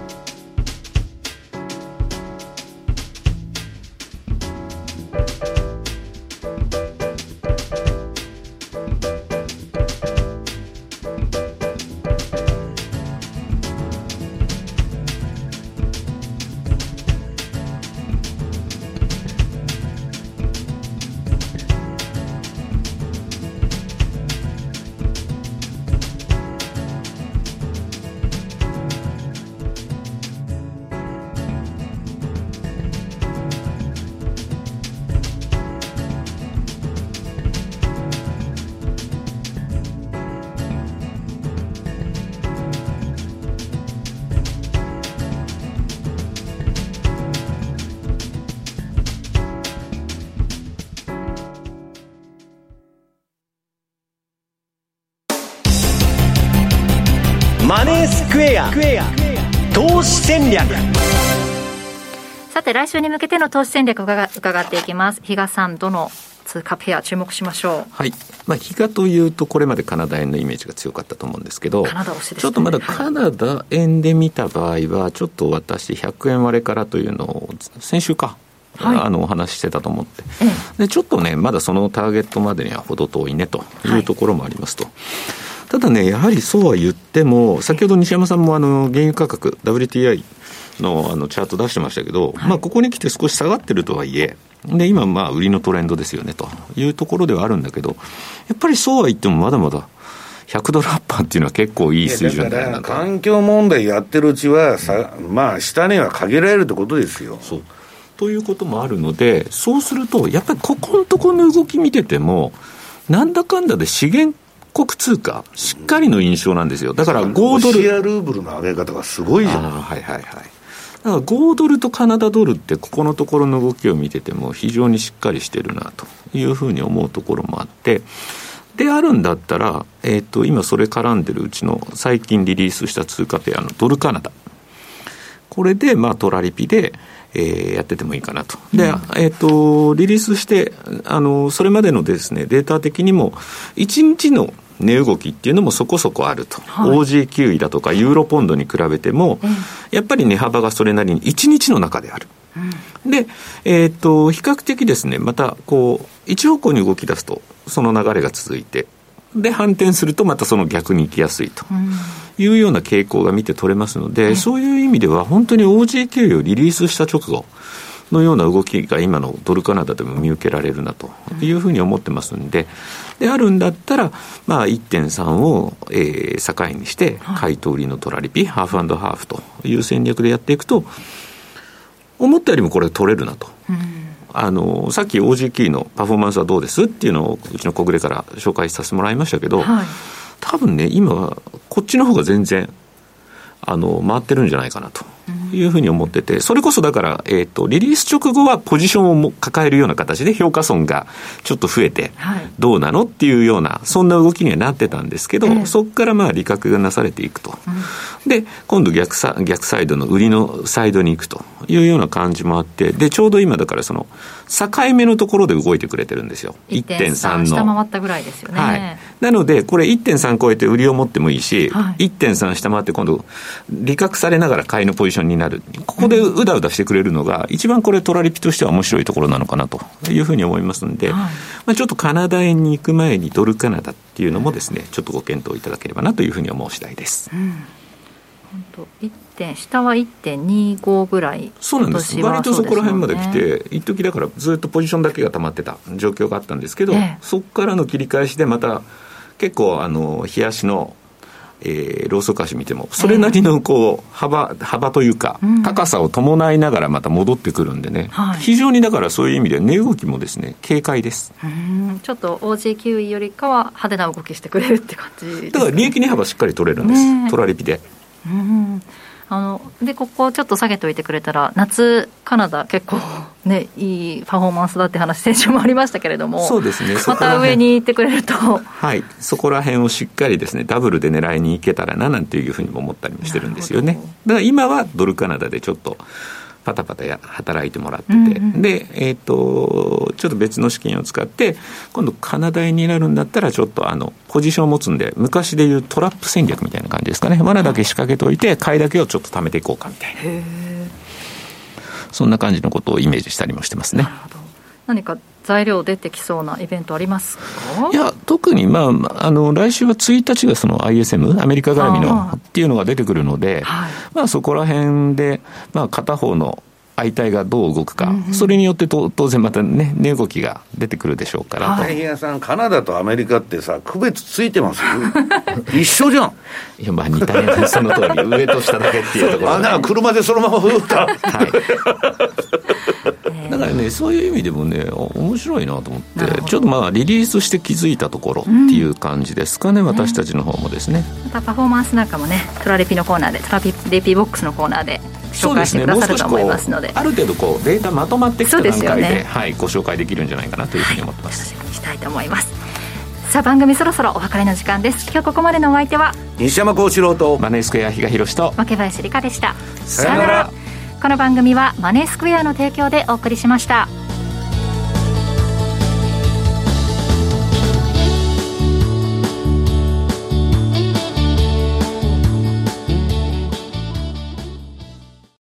投資戦略。さて来週に向けての投資戦略を伺っていきます。比嘉さん、どの通貨ペア注目しましょう。はい、比嘉というとこれまでカナダ円のイメージが強かったと思うんですけど、カナダ推しですね。ちょっとまだカナダ円で見た場合はちょっと私100円割れからというのを先週か、はい、お話ししてたと思って、でちょっとねまだそのターゲットまでにはほど遠いねというところもありますと、ただねやはりそうは言っても先ほど西山さんも原油価格 WTI の、チャート出してましたけど、はい、ここに来て少し下がってるとはいえで今売りのトレンドですよねというところではあるんだけど、やっぱりそうは言ってもまだまだ100ドルアッパーっていうのは結構いい水準だよなと。環境問題やってるうちはさ、下値は限られるってことですよ。そうということもあるので、そうするとやっぱりここのところの動き見ててもなんだかんだで資源国通貨しっかりの印象なんですよ。だから5ドルロシアルーブルの上げ方がすごいじゃん。はいはいはい。だから5ドルとカナダドルってここのところの動きを見てても非常にしっかりしてるなというふうに思うところもあって、であるんだったら、今それ絡んでるうちの最近リリースした通貨ペアのドルカナダ、これでトラリピでやっててもいいかなと。で、リリースしてそれまでのですねデータ的にも1日の値動きっていうのもそこそこあると、はい、OG QE だとかユーロポンドに比べても、やっぱり値幅がそれなりに1日の中である、で、比較的ですねまた一方向に動き出すとその流れが続いて、で反転するとまたその逆に行きやすいというような傾向が見て取れますので、そういう意味では本当に OG QE をリリースした直後のような動きが今のドルカナダでも見受けられるなというふうに思ってますんで、であるんだったら、1.3 を、境にして買いと売りのトラリピ、ハーフ&ハーフという戦略でやっていくと思ったよりもこれ取れるなと、さっき OGQ のパフォーマンスはどうですっていうのをうちの小暮から紹介させてもらいましたけど、多分ね今はこっちの方が全然回ってるんじゃないかなというふうに思ってて、それこそだから、リリース直後はポジションをも抱えるような形で評価損がちょっと増えてどうなのっていうようなそんな動きにはなってたんですけど、そこから利確がなされていくと、で今度逆サイドの売りのサイドに行くというような感じもあって、でちょうど今だからその境目のところで動いてくれてるんですよ。 1.3 の下回ったぐらいですよね、なのでこれ 1.3 超えて売りを持ってもいいし、1.3 下回って今度利確されながら買いのポジションになる、ここでうだうだしてくれるのが一番これトラリピとしては面白いところなのかなというふうに思いますので、ちょっとカナダ円に行く前にドルカナダっていうのもですねちょっとご検討いただければなというふうに思う次第です。下は 1.25 ぐらい、そうなんです。割とそこら辺まで来て一時だからずっとポジションだけが溜まってた状況があったんですけど、そこからの切り返しでまた結構冷やしのローソク足見てもそれなりの幅というか、高さを伴いながらまた戻ってくるんでね、非常にだからそういう意味で値動きもですね軽快です。ちょっと OG9 よりかは派手な動きしてくれるって感じです、ね、だから利益値幅しっかり取れるんです、トラリピで、でここちょっと下げておいてくれたら夏カナダ結構ねいいパフォーマンスだって話先週もありましたけれども、そうですね、また上に行ってくれると、そこら辺をしっかりですねダブルで狙いに行けたらななんていうふうにも思ったりもしてるんですよね。だから今はドルカナダでちょっとパタパタ働いてもらってて、で、ちょっと別の資金を使って今度カナダ円になるんだったらちょっとポジションを持つんで、昔でいうトラップ戦略みたいな感じですかね、罠だけ仕掛けておいて買いだけをちょっと貯めていこうかみたいな、そんな感じのことをイメージしたりもしてますね。なるほど。何か材料出てきそうなイベントありますか？いや特に、来週は1日がその ISM アメリカ絡みのっていうのが出てくるので、そこら辺で、片方の相対がどう動くか、それによって当然またね値動きが出てくるでしょうから。大平さんカナダとアメリカってさ区別ついてます一緒じゃん。いや似たようなその通り上と下だけっていうところだから車でそのまま振った、だからねそういう意味でもね面白いなと思って、ちょっとリリースして気づいたところっていう感じですかね、私たちの方もですね。またパフォーマンスなんかもねトラレピのコーナーで、トラレピボックスのコーナーで紹介してくださると思いますので、ある程度データまとまってきた段階 で、ご紹介できるんじゃないかなというふうに思ってます、楽しみにしたいと思います。さあ番組そろそろお別れの時間です。今日ここまでのお相手は西山孝四郎とマネースクエア比嘉博士と若林理香でした。さよなら。この番組はマネースクエアの提供でお送りしました。